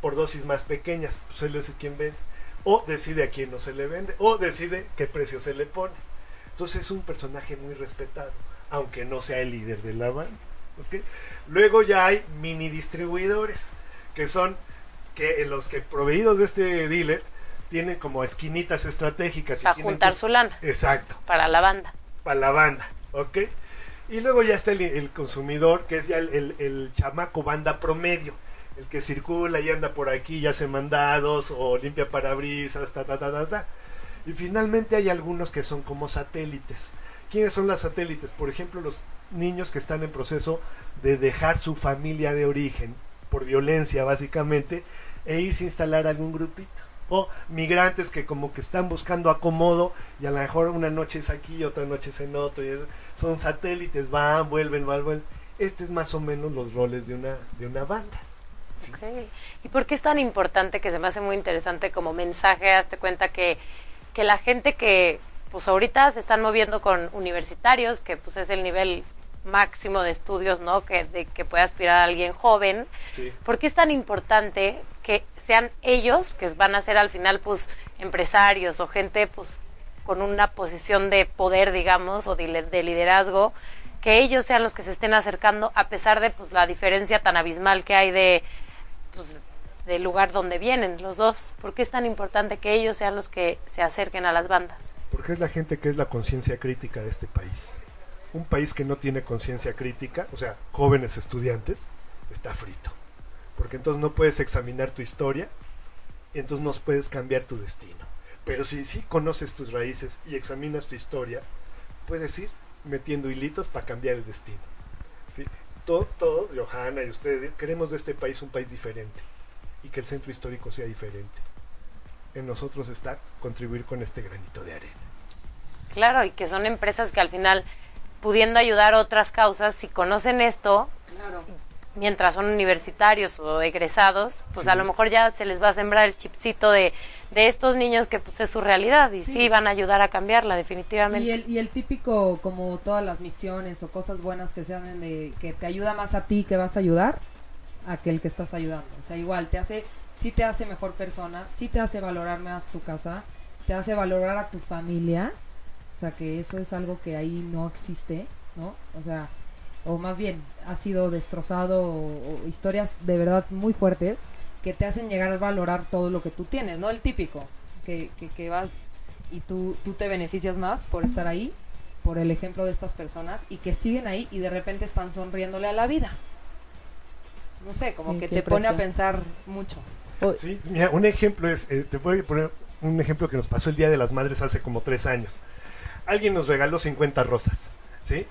por dosis más pequeñas. Pues él decide quién vende, o decide a quién no se le vende, o decide qué precio se le pone. Entonces es un personaje muy respetado, aunque no sea el líder de la banda, ¿okay? Luego ya hay mini distribuidores, que son los que proveídos de este dealer tienen como esquinitas estratégicas. Para juntar su lana. Exacto. Para la banda. Para la banda, ¿ok? Y luego ya está el consumidor, que es ya el chamaco banda promedio, el que circula y anda por aquí y hace mandados o limpia parabrisas, Y finalmente hay algunos que son como satélites. ¿Quiénes son los satélites? Por ejemplo, los niños que están en proceso de dejar su familia de origen por violencia básicamente e irse a instalar a algún grupito, o migrantes que como que están buscando acomodo y a lo mejor una noche es aquí y otra noche es en otro, y son satélites, van, vuelven, van, vuelven. Este es más o menos los roles de una banda. Sí. Okay. ¿Y por qué es tan importante? Que se me hace muy interesante como mensaje. Hazte cuenta que la gente que pues ahorita se están moviendo con universitarios, que pues es el nivel máximo de estudios, ¿no?, que puede aspirar a alguien joven. Sí. ¿Por qué es tan importante que sean ellos, que van a ser al final pues empresarios o gente pues con una posición de poder, digamos, o de liderazgo, que ellos sean los que se estén acercando, a pesar de pues la diferencia tan abismal que hay del lugar donde vienen los dos? ¿Por qué es tan importante que ellos sean los que se acerquen a las bandas? Porque es la gente que es la conciencia crítica de este país. Un país que no tiene conciencia crítica, o sea, jóvenes estudiantes, está frito. Porque entonces no puedes examinar tu historia y entonces no puedes cambiar tu destino. Pero si sí conoces tus raíces y examinas tu historia, puedes ir metiendo hilitos para cambiar el destino, ¿sí? Todo, Johanna y ustedes, queremos de este país un país diferente, y que el centro histórico sea diferente. En nosotros está contribuir con este granito de arena. Claro, y que son empresas que al final, pudiendo ayudar a otras causas, si conocen esto, claro, mientras son universitarios o egresados, pues sí, a lo mejor ya se les va a sembrar el chipcito de estos niños, que pues es su realidad, y sí van a ayudar a cambiarla definitivamente. Y el típico, como todas las misiones o cosas buenas que se hacen, que te ayuda más a ti que vas a ayudar, a aquel que estás ayudando. O sea, igual sí te hace mejor persona, sí te hace valorar más tu casa, te hace valorar a tu familia. O sea, que eso es algo que ahí no existe, ¿no? O sea, o más bien ha sido destrozado, o historias de verdad muy fuertes que te hacen llegar a valorar todo lo que tú tienes, ¿no? El típico que vas y tú te beneficias más por estar ahí, por el ejemplo de estas personas, y que siguen ahí y de repente están sonriéndole a la vida. No sé, como que te pone a pensar mucho. Sí, mira, un ejemplo es, te voy a poner un ejemplo que nos pasó el Día de las Madres hace como 3 años. Alguien nos regaló 50 rosas, ¿sí?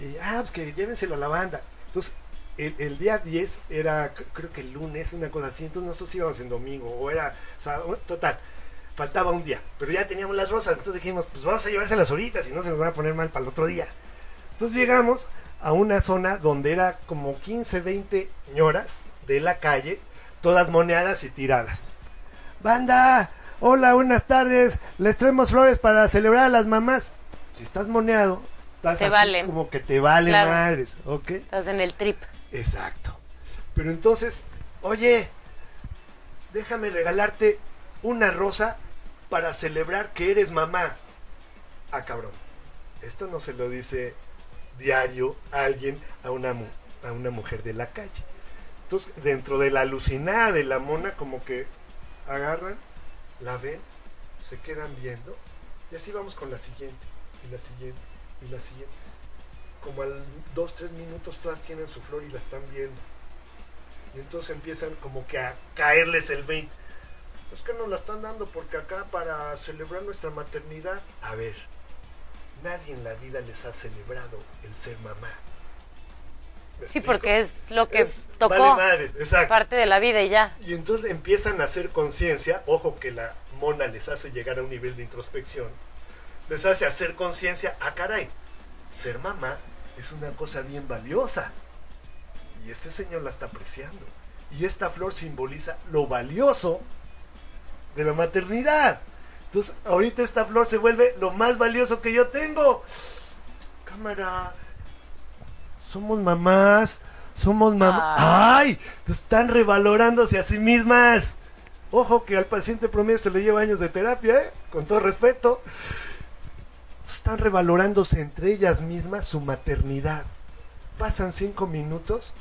Y, pues que llévenselo a la banda. Entonces, el día 10 era, creo que el lunes, una cosa así, entonces nosotros íbamos en domingo, o era, o sea, total, faltaba un día, pero ya teníamos las rosas, entonces dijimos, pues vamos a llevárselas ahorita, si no se nos van a poner mal para el otro día. Entonces llegamos a una zona donde era como 15, 20 ñoras de la calle, todas moneadas y tiradas. Banda, hola, buenas tardes, les traemos flores para celebrar a las mamás. Si estás moneado, Estás te así valen. Como que te vale, claro. Madres, ¿ok? Estás en el trip. Exacto. Pero entonces, oye, déjame regalarte una rosa para celebrar que eres mamá. Ah, cabrón. Esto no se lo dice diario a alguien, a una mujer de la calle. Entonces, dentro de la alucinada de la mona, como que agarran, la ven, se quedan viendo, y así vamos con la siguiente, y la siguiente, y la siguiente. Como al 2-3 minutos todas tienen su flor y la están viendo. Y entonces empiezan como que a caerles el 20. Es que nos la están dando porque acá para celebrar nuestra maternidad. A ver, nadie en la vida les ha celebrado el ser mamá. Sí, porque es lo que tocó, vale madre, exacto. Parte de la vida y ya. Y entonces empiezan a hacer conciencia, ojo que la mona les hace llegar a un nivel de introspección, les hace hacer conciencia, ah caray, ser mamá es una cosa bien valiosa. Y este señor la está apreciando. Y esta flor simboliza lo valioso de la maternidad. Entonces, ahorita esta flor se vuelve lo más valioso que yo tengo. Cámara. Somos mamás. Somos mamás. ¡Ay! Están revalorándose a sí mismas. Ojo que al paciente promedio se le lleva años de terapia, ¿eh? Con todo respeto. Están revalorándose entre ellas mismas su maternidad. Pasan 5 minutos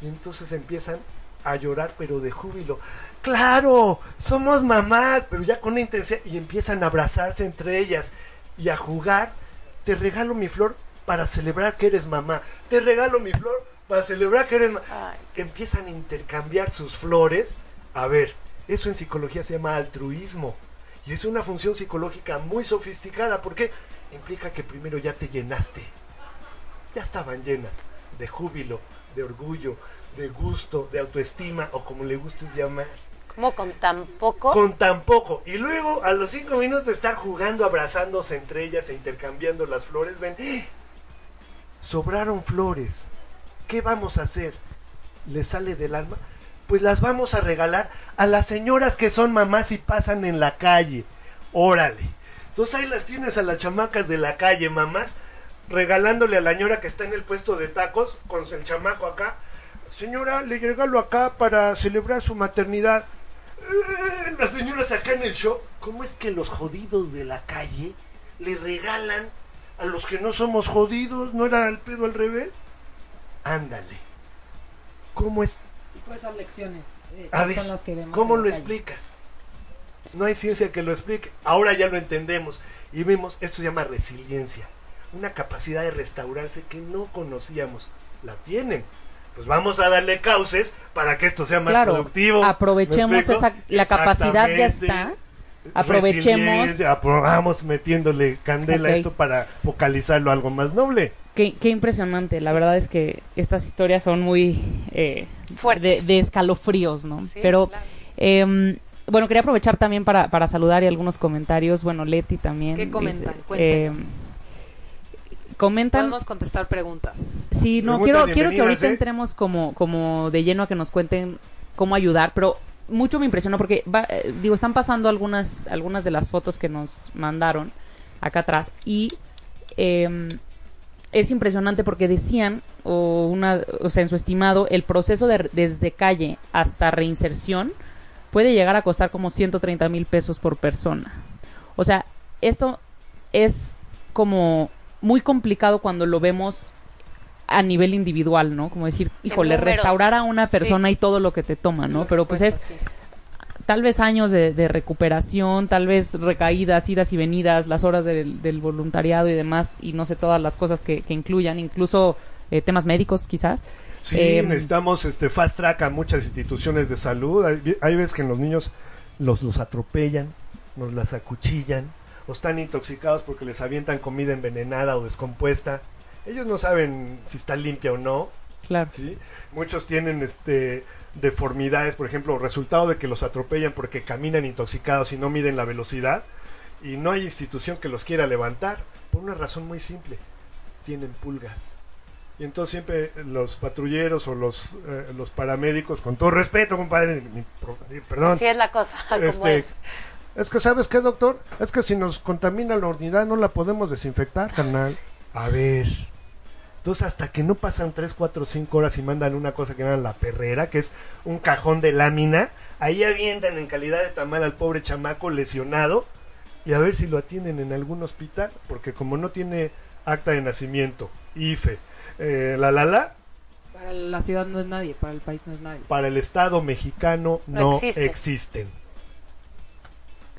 y entonces empiezan a llorar, pero de júbilo. ¡Claro! ¡Somos mamás! Pero ya con intensidad. Y empiezan a abrazarse entre ellas y a jugar. Te regalo mi flor para celebrar que eres mamá. Te regalo mi flor para celebrar que eres mamá. Empiezan a intercambiar sus flores. A ver, eso en psicología se llama altruismo. Y es una función psicológica muy sofisticada porque implica que primero ya te llenaste. Ya estaban llenas de júbilo, de orgullo, de gusto, de autoestima o como le gustes llamar. ¿Cómo con tan poco? Con tan poco. Y luego a los 5 minutos de estar jugando, abrazándose entre ellas e intercambiando las flores, ven, sobraron flores. ¿Qué vamos a hacer? ¿Les sale del alma? Pues las vamos a regalar a las señoras que son mamás y pasan en la calle. Órale. Entonces ahí las tienes a las chamacas de la calle, mamás, regalándole a la señora que está en el puesto de tacos con el chamaco acá, señora, le regalo acá para celebrar su maternidad. Las señoras acá en el show, ¿cómo es que los jodidos de la calle le regalan a los que no somos jodidos? ¿No era el pedo al revés? Ándale. ¿Cómo es? Y pues esas lecciones son las que vemos. ¿Cómo lo explicas? No hay ciencia que lo explique. Ahora ya lo entendemos y vemos, esto se llama resiliencia. Una capacidad de restaurarse que no conocíamos. La tienen. Pues vamos a darle cauces para que esto sea más productivo. Aprovechemos la capacidad, ya está. Aprovechemos. Vamos metiéndole candela a esto para focalizarlo a algo más noble. Qué impresionante. La verdad es que estas historias son muy fuertes, de escalofríos, ¿no? Sí, pero claro. Bueno, quería aprovechar también para saludar y algunos comentarios. Bueno, Leti también. ¿Qué comentan? Cuéntenos. Comentan, podemos contestar preguntas. Sí, no, quiero que ahorita entremos como de lleno a que nos cuenten cómo ayudar, pero mucho me impresionó porque están pasando algunas de las fotos que nos mandaron acá atrás y es impresionante porque decían en su estimado el proceso desde calle hasta reinserción puede llegar a costar como 130 mil pesos por persona. O sea, esto es como muy complicado cuando lo vemos a nivel individual, ¿no? Como decir, híjole, restaurar a una persona y todo lo que te toma, ¿no? Pero pues es tal vez años de recuperación, tal vez recaídas, idas y venidas, las horas del voluntariado y demás, y no sé, todas las cosas que incluyan, incluso temas médicos quizás. Sí, necesitamos fast track a muchas instituciones de salud. Hay veces que los niños los atropellan, nos las acuchillan, o están intoxicados porque les avientan comida envenenada o descompuesta. Ellos no saben si está limpia o no. Claro. ¿Sí? Muchos tienen deformidades, por ejemplo, resultado de que los atropellan porque caminan intoxicados y no miden la velocidad, y no hay institución que los quiera levantar por una razón muy simple: tienen pulgas. Y entonces siempre los patrulleros o los paramédicos, con todo respeto, compadre, perdón. Así es la cosa, como es. Es que, ¿sabes qué, doctor? Es que si nos contamina la unidad no la podemos desinfectar, carnal. a ver. Entonces, hasta que no pasan 3, 4, 5 horas y mandan una cosa que llaman la perrera, que es un cajón de lámina, ahí avientan en calidad de tamal al pobre chamaco lesionado, y a ver si lo atienden en algún hospital, porque como no tiene acta de nacimiento, IFE, para la ciudad no es nadie, para el país no es nadie. Para el Estado mexicano no existen.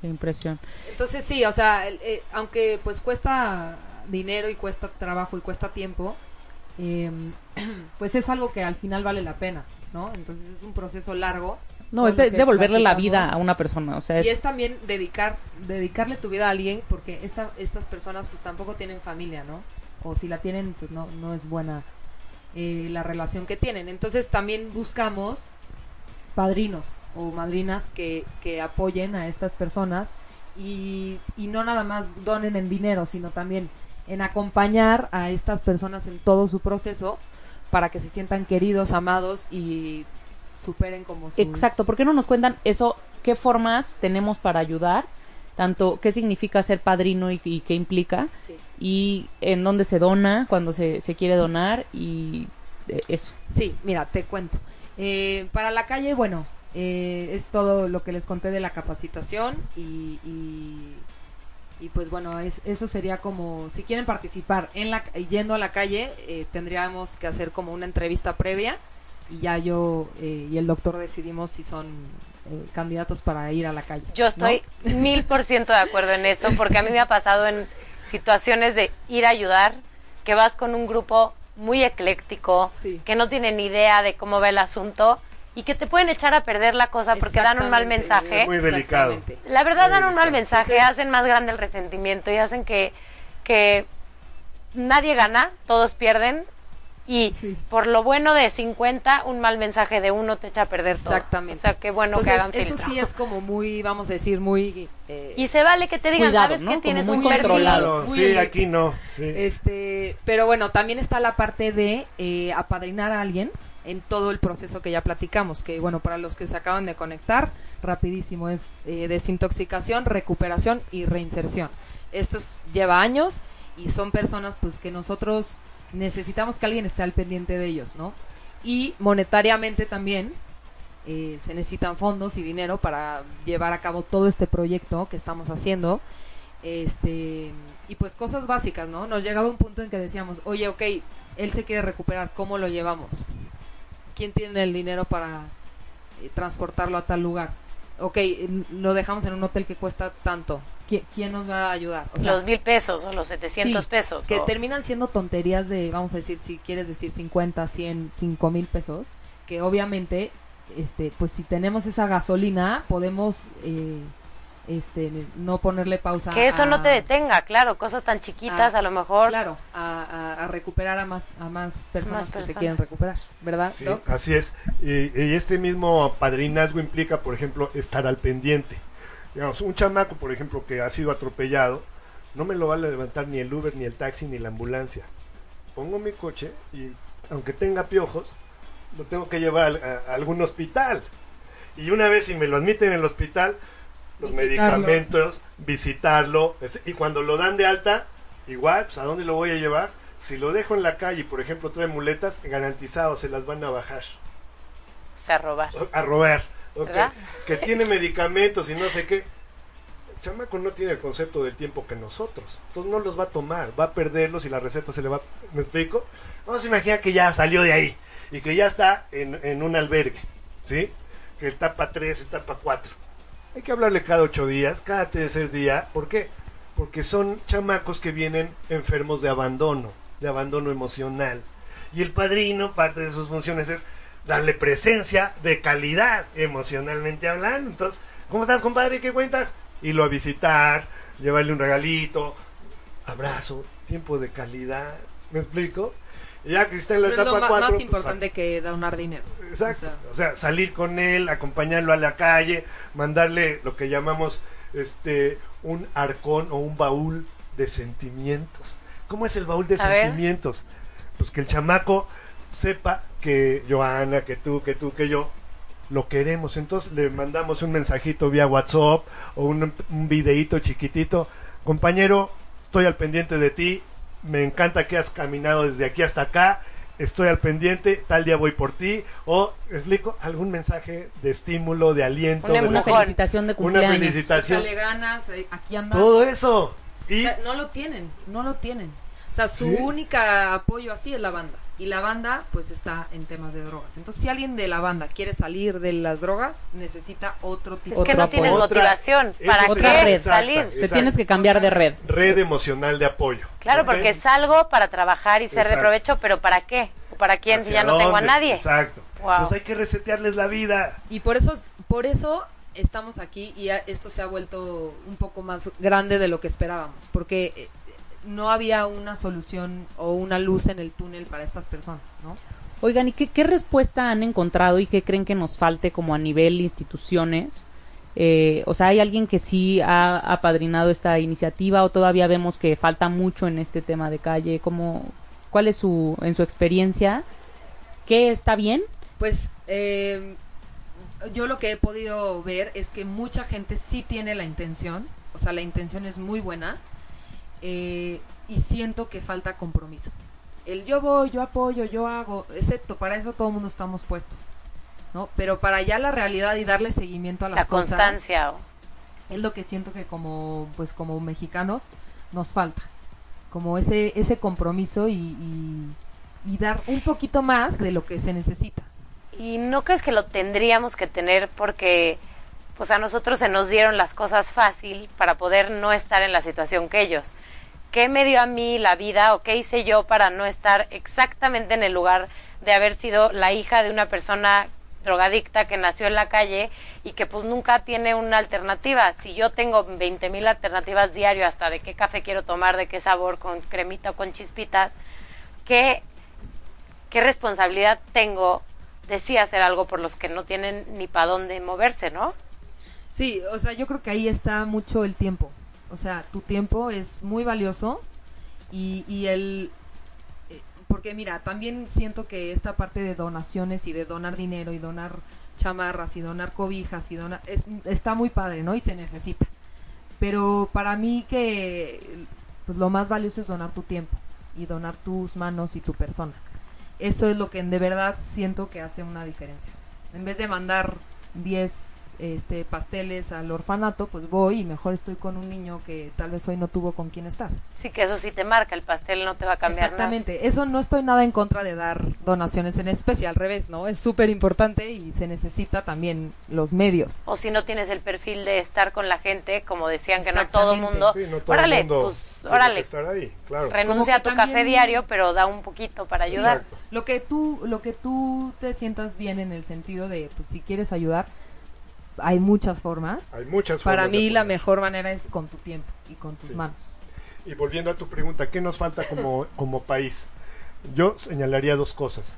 Qué impresión. Entonces sí, o sea, aunque pues cuesta dinero y cuesta trabajo y cuesta tiempo, pues es algo que al final vale la pena, ¿no? Entonces es un proceso largo. No, es devolverle la vida a una persona, o sea, y es también dedicarle tu vida a alguien, porque estas personas pues tampoco tienen familia, ¿no? O si la tienen, pues no es buena la relación que tienen. Entonces también buscamos padrinos o madrinas que apoyen a estas personas y no nada más donen en dinero, sino también en acompañar a estas personas en todo su proceso para que se sientan queridos, amados y superen como su... Exacto, ¿por qué no nos cuentan eso? ¿Qué formas tenemos para ayudar? Tanto qué significa ser padrino y qué implica, sí, y en dónde se dona, cuando se quiere donar y eso. Sí, mira, te cuento. Para la calle, bueno, es todo lo que les conté de la capacitación y pues bueno, eso sería como, si quieren participar yendo a la calle, tendríamos que hacer como una entrevista previa y ya yo y el doctor decidimos si son... candidatos para ir a la calle. Yo estoy 1000% de acuerdo en eso, porque a mí me ha pasado en situaciones de ir a ayudar, que vas con un grupo muy ecléctico, sí, que no tienen idea de cómo va el asunto y que te pueden echar a perder la cosa porque dan un mal mensaje. Muy delicado. La verdad, dan un mal mensaje, sí, hacen más grande el resentimiento y hacen que nadie gana, todos pierden. Y sí, por lo bueno de 50, un mal mensaje de uno te echa a perder todo. Exactamente. O sea, qué bueno. Entonces, que hagan filtro. Eso sí es como muy, vamos a decir, muy... y se vale que te digan, cuidado, ¿sabes? ¿No? Que tienes un perfil. Sí, aquí no. Sí. Pero bueno, también está la parte de apadrinar a alguien en todo el proceso que ya platicamos. Que bueno, para los que se acaban de conectar, rapidísimo, es desintoxicación, recuperación y reinserción. Esto lleva años y son personas pues que nosotros... necesitamos que alguien esté al pendiente de ellos, ¿no? Y monetariamente también se necesitan fondos y dinero para llevar a cabo todo este proyecto que estamos haciendo, y pues cosas básicas, ¿no? Nos llegaba un punto en que decíamos, oye, okay, él se quiere recuperar, ¿cómo lo llevamos? ¿Quién tiene el dinero para transportarlo a tal lugar? Okay, lo dejamos en un hotel que cuesta tanto. ¿Quién nos va a ayudar? O sea, los 1,000 pesos o los 700 sí, pesos. Que terminan siendo tonterías de, vamos a decir, si quieres decir 50, 100, 5,000 pesos, que obviamente, pues si tenemos esa gasolina, podemos no ponerle pausa. Que eso no te detenga, claro, cosas tan chiquitas a lo mejor. Claro, a recuperar a más personas que se quieren recuperar, ¿verdad? Sí, ¿no? Así es. Y este mismo padrinazgo implica, por ejemplo, estar al pendiente. Digamos, un chamaco, por ejemplo, que ha sido atropellado, no me lo va a levantar ni el Uber, ni el taxi, ni la ambulancia. Pongo mi coche y, aunque tenga piojos, lo tengo que llevar a algún hospital. Y una vez si me lo admiten en el hospital, los medicamentos, visitarlo. Y cuando lo dan de alta, igual, pues, ¿a dónde lo voy a llevar? Si lo dejo en la calle, por ejemplo, trae muletas, garantizado, se las van a bajar. O sea, a robar. Okay. Que tiene medicamentos y no sé qué. El chamaco no tiene el concepto del tiempo que nosotros, entonces no los va a tomar, va a perderlos y la receta se le va, ¿me explico? Vamos a imaginar que ya salió de ahí y que ya está en un albergue, ¿sí? Que etapa 3, etapa 4. Hay que hablarle cada 8 días, cada 3 días. ¿Por qué? Porque son chamacos que vienen enfermos de abandono emocional. Y el padrino, parte de sus funciones es darle presencia de calidad emocionalmente hablando. Entonces, ¿cómo estás, compadre? ¿Qué cuentas? Irlo a visitar, llevarle un regalito, abrazo, tiempo de calidad, ¿me explico? Y ya que está en la etapa 4... es más importante que donar dinero. Exacto, o sea, salir con él, acompañarlo a la calle, mandarle lo que llamamos un arcón o un baúl de sentimientos. ¿Cómo es el baúl de sentimientos? Pues que el chamaco sepa que Joana, que tú, que yo lo queremos. Entonces le mandamos un mensajito vía WhatsApp o un videíto chiquitito. Compañero, estoy al pendiente de ti, me encanta que has caminado desde aquí hasta acá, estoy al pendiente, tal día voy por ti, o explico algún mensaje de estímulo, de aliento, una felicitación de cumpleaños, una felicitación, dale ganas, aquí andamos, todo eso. Y o sea, no lo tienen, o sea, su única apoyo así es la banda, y la banda pues está en temas de drogas. Entonces si alguien de la banda quiere salir de las drogas, necesita otro tipo de apoyo. Es que no tienes motivación, ¿para qué salir? Te tienes que cambiar de red emocional de apoyo. Claro, porque salgo para trabajar y ser de provecho, pero ¿para qué? ¿O para quién si ya no tengo a nadie? Exacto. Wow. Entonces hay que resetearles la vida. Y por eso estamos aquí, y esto se ha vuelto un poco más grande de lo que esperábamos, porque no había una solución o una luz en el túnel para estas personas, ¿no? Oigan, ¿y qué respuesta han encontrado y qué creen que nos falte como a nivel instituciones? O sea, ¿hay alguien que sí ha apadrinado esta iniciativa o todavía vemos que falta mucho en este tema de calle? ¿Cuál es en su experiencia? ¿Qué está bien? Pues yo lo que he podido ver es que mucha gente sí tiene la intención, o sea, la intención es muy buena, y siento que falta compromiso. El yo voy, yo apoyo, yo hago, excepto para eso todo el mundo estamos puestos, ¿no? Pero para allá la realidad y darle seguimiento a las cosas, la constancia, es lo que siento que como mexicanos nos falta, como ese compromiso y dar un poquito más de lo que se necesita. ¿Y no crees que lo tendríamos que tener porque pues a nosotros se nos dieron las cosas fácil para poder no estar en la situación que ellos? ¿Qué me dio a mí la vida o qué hice yo para no estar exactamente en el lugar de haber sido la hija de una persona drogadicta que nació en la calle y que pues nunca tiene una alternativa? Si yo tengo 20,000 alternativas diario, hasta de qué café quiero tomar, de qué sabor, con cremita o con chispitas, ¿qué responsabilidad tengo de sí hacer algo por los que no tienen ni para dónde moverse, ¿no? Sí, o sea, yo creo que ahí está mucho el tiempo. O sea, tu tiempo es muy valioso y porque mira, también siento que esta parte de donaciones y de donar dinero y donar chamarras y donar cobijas y donar está muy padre, ¿no? Y se necesita. Pero para mí que pues, lo más valioso es donar tu tiempo y donar tus manos y tu persona. Eso es lo que de verdad siento que hace una diferencia. En vez de mandar 10 pasteles al orfanato, pues voy y mejor estoy con un niño que tal vez hoy no tuvo con quién estar. Sí, que eso sí te marca, el pastel no te va a cambiar exactamente, nada. Eso no estoy nada en contra de dar donaciones en especie, al revés, ¿no? Es súper importante y se necesita también los medios. O si no tienes el perfil de estar con la gente, como decían que no todo el mundo, sí, no todo órale, mundo pues órale, estar ahí, claro. Renuncia a tu café diario, pero da un poquito para ayudar. Exacto. Lo que tú te sientas bien en el sentido de, pues si quieres ayudar, hay muchas formas. Para mí la mejor manera es con tu tiempo y con tus manos. Y volviendo a tu pregunta, ¿qué nos falta como país? Yo señalaría dos cosas.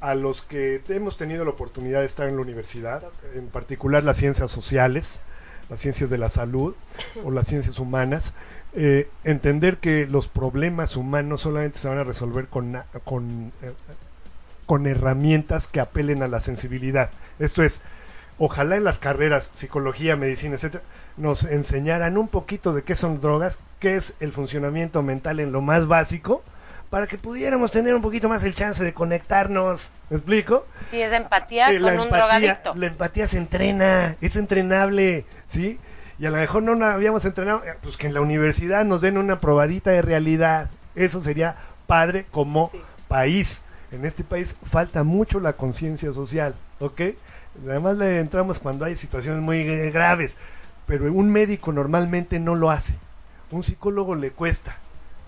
A los que hemos tenido la oportunidad de estar en la universidad, en particular las ciencias sociales, las ciencias de la salud o las ciencias humanas, entender que los problemas humanos solamente se van a resolver con herramientas que apelen a la sensibilidad. Esto es, ojalá en las carreras, psicología, medicina, etcétera, nos enseñaran un poquito de qué son drogas, qué es el funcionamiento mental en lo más básico, para que pudiéramos tener un poquito más el chance de conectarnos. ¿Me explico? Sí, es empatía con un drogadicto. La empatía se entrena, es entrenable, ¿sí? Y a lo mejor no la habíamos entrenado, pues que en la universidad nos den una probadita de realidad. Eso sería padre como país. En este país falta mucho la conciencia social, ¿ok? Además le entramos cuando hay situaciones muy graves, pero un médico normalmente no lo hace, un psicólogo le cuesta,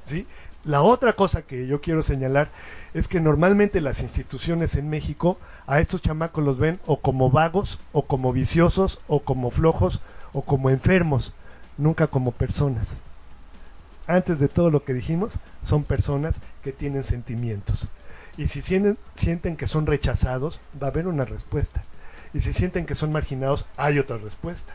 ¿sí? La otra cosa que yo quiero señalar es que normalmente las instituciones en México a estos chamacos los ven o como vagos, o como viciosos, o como flojos, o como enfermos, nunca como personas. Antes de todo lo que dijimos, son personas que tienen sentimientos, y si sienten que son rechazados, va a haber una respuesta. Y si sienten que son marginados, hay otra respuesta.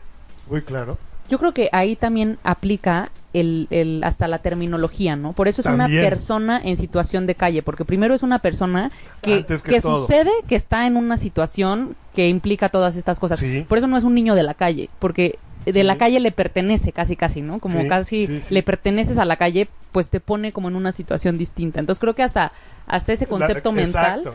Muy claro. Yo creo que ahí también aplica el hasta la terminología, ¿no? Por eso es también una persona en situación de calle, porque primero es una persona que sucede que está en una situación que implica todas estas cosas. Sí. Por eso no es un niño de la calle, porque de la calle le pertenece casi, ¿no? Como casi le perteneces a la calle, pues te pone como en una situación distinta. Entonces creo que hasta ese concepto mental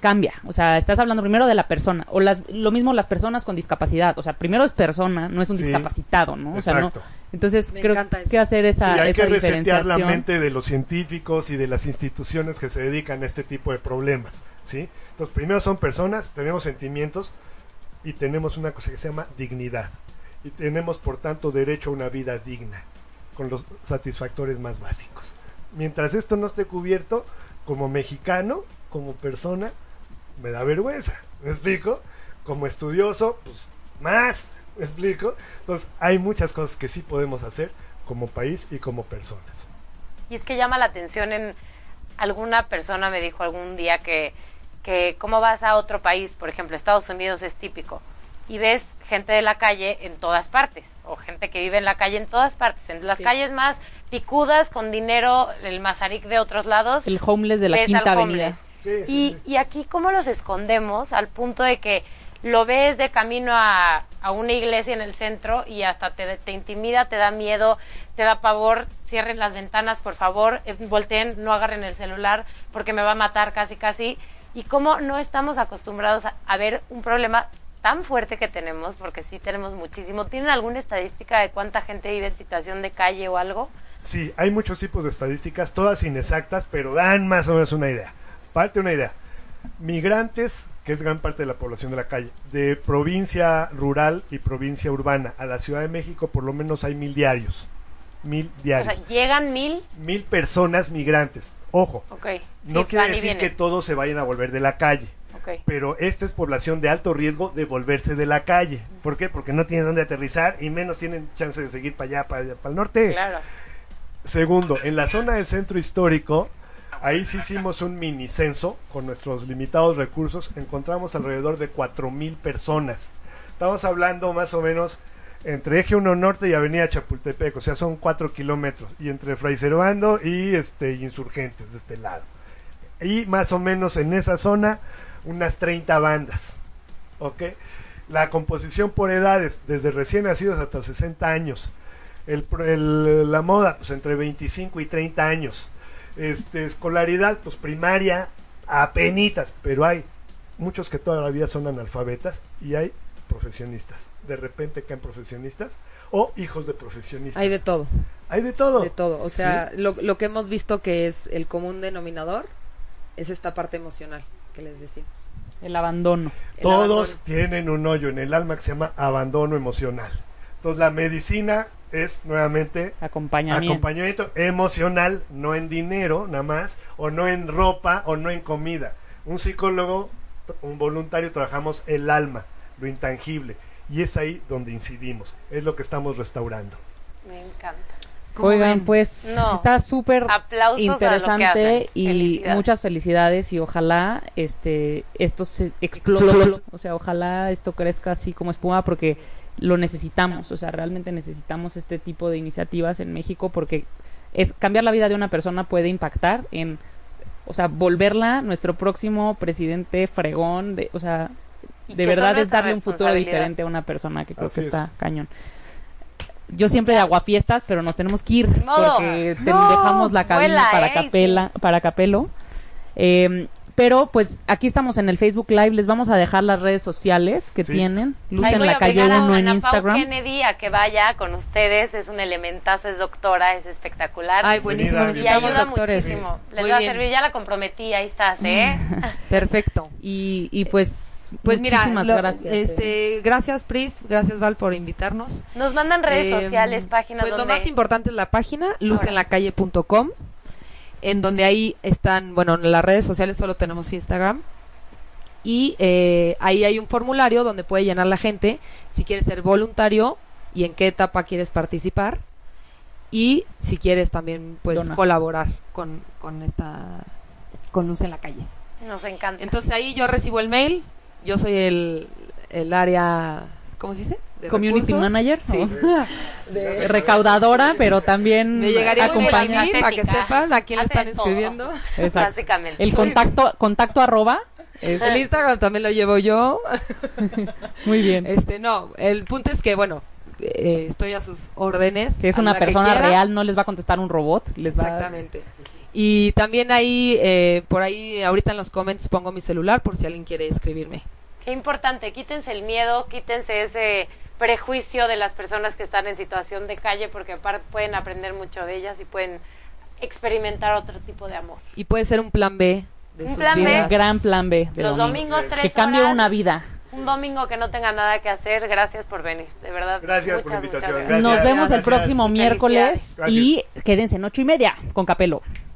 cambia. O sea, estás hablando primero de la persona, o lo mismo las personas con discapacidad. O sea, primero es persona, no es un discapacitado, ¿no? O sea, no. Entonces creo que hacer esa diferenciación. Sí, hay que resetear la mente de los científicos y de las instituciones que se dedican a este tipo de problemas, ¿sí? Entonces primero son personas, tenemos sentimientos y tenemos una cosa que se llama dignidad. Y tenemos, por tanto, derecho a una vida digna, con los satisfactores más básicos. Mientras esto no esté cubierto, como mexicano, como persona, me da vergüenza, ¿me explico? Como estudioso, pues más, ¿me explico? Entonces, hay muchas cosas que sí podemos hacer como país y como personas. Y es que llama la atención alguna persona me dijo algún día que cómo vas a otro país, por ejemplo, Estados Unidos es típico, y ves gente de la calle en todas partes, o gente que vive en la calle en todas partes, en las calles más picudas, con dinero, el Mazarik de otros lados. El homeless de la Quinta Avenida. Y aquí, ¿cómo los escondemos? Al punto de que lo ves de camino a una iglesia en el centro y hasta te intimida, te da miedo, te da pavor, cierren las ventanas, por favor, volteen, no agarren el celular, porque me va a matar casi. Y cómo no estamos acostumbrados a ver un problema tan fuerte que tenemos, porque sí tenemos muchísimo. ¿Tienen alguna estadística de cuánta gente vive en situación de calle o algo? Sí, hay muchos tipos de estadísticas, todas inexactas, pero dan más o menos una idea. Migrantes, que es gran parte de la población de la calle, de provincia rural y provincia urbana a la Ciudad de México, por lo menos hay 1,000 diarios. 1,000 diarios. O sea, ¿llegan 1,000? 1,000 personas migrantes. Ojo, no quiere decir que todos se vayan a volver de la calle. Pero esta es población de alto riesgo de volverse de la calle. ¿Por qué? Porque no tienen dónde aterrizar y menos tienen chance de seguir para allá, para el norte. Claro. Segundo, en la zona del Centro Histórico, ahí sí hicimos un mini censo con nuestros limitados recursos, encontramos alrededor de 4,000 personas. Estamos hablando más o menos entre Eje 1 Norte y Avenida Chapultepec, o sea, son 4 kilómetros, y entre Fray Servando y Insurgentes de este lado. Y más o menos en esa zona unas 30 bandas, La composición por edades, desde recién nacidos hasta 60 años, la moda, pues entre 25 y 30 años, escolaridad, pues primaria, apenitas, pero hay muchos que todavía son analfabetas y hay profesionistas, de repente caen profesionistas o hijos de profesionistas. Hay de todo, o sea, ¿sí? lo que hemos visto que es el común denominador es esta parte emocional que les decimos. El abandono. Todos tienen un hoyo en el alma que se llama abandono emocional. Entonces la medicina es nuevamente acompañamiento emocional, no en dinero nada más, o no en ropa, o no en comida. Un psicólogo, un voluntario, trabajamos el alma, lo intangible, y es ahí donde incidimos, es lo que estamos restaurando. Me encanta. Oigan, pues está súper interesante y muchas felicidades, y ojalá esto se explode, o sea, ojalá esto crezca así como espuma, porque lo necesitamos, o sea, realmente necesitamos este tipo de iniciativas en México, porque es cambiar la vida de una persona puede impactar en, o sea, volverla nuestro próximo presidente fregón, o sea, de verdad es darle un futuro diferente a una persona que creo que está cañón. Yo siempre de aguafiestas, pero nos tenemos que ir porque dejamos la cabina para Capelo. Pero pues aquí estamos en el Facebook Live, les vamos a dejar las redes sociales que tienen. Luz en la Calle 1 en Instagram. Kennedy a que vaya con ustedes, es un elementazo, es doctora, es espectacular. Ay, buenísimo. Y ayuda muchísimo. Sí. Les va a servir, ya la comprometí, ahí estás, Perfecto. Y pues muchísimas gracias. Gracias, Pris, gracias, Val, por invitarnos. Nos mandan redes sociales, páginas. Pues lo más importante es la página, luzenlacalle.com, en donde ahí están, en las redes sociales solo tenemos Instagram. Y ahí hay un formulario donde puede llenar la gente si quiere ser voluntario y en qué etapa quieres participar. Y si quieres también, pues, colaborar con Luz en la Calle. Nos encanta. Entonces ahí yo recibo el mail. Yo soy el área, ¿cómo se dice? De Community recursos. Manager, de recaudadora, pero también me llegaría acompañar a mí para que sepan a quién le están escribiendo. Básicamente. El contacto @ el Instagram también lo llevo yo. Muy bien. El punto es que estoy a sus órdenes. Si es una persona real, no les va a contestar un robot. Exactamente. Y también ahí, por ahí, ahorita en los comments pongo mi celular por si alguien quiere escribirme. Qué importante, quítense el miedo, quítense ese prejuicio de las personas que están en situación de calle, porque aparte pueden aprender mucho de ellas y pueden experimentar otro tipo de amor. Y puede ser un plan B de sus vidas. Un gran plan B. De los domingos 3 horas. Que cambie una vida. Un domingo que no tenga nada que hacer. Gracias por venir, de verdad. Gracias por la invitación. Gracias. Nos vemos el próximo miércoles. Gracias. Y quédense en 8:30 con Capelo.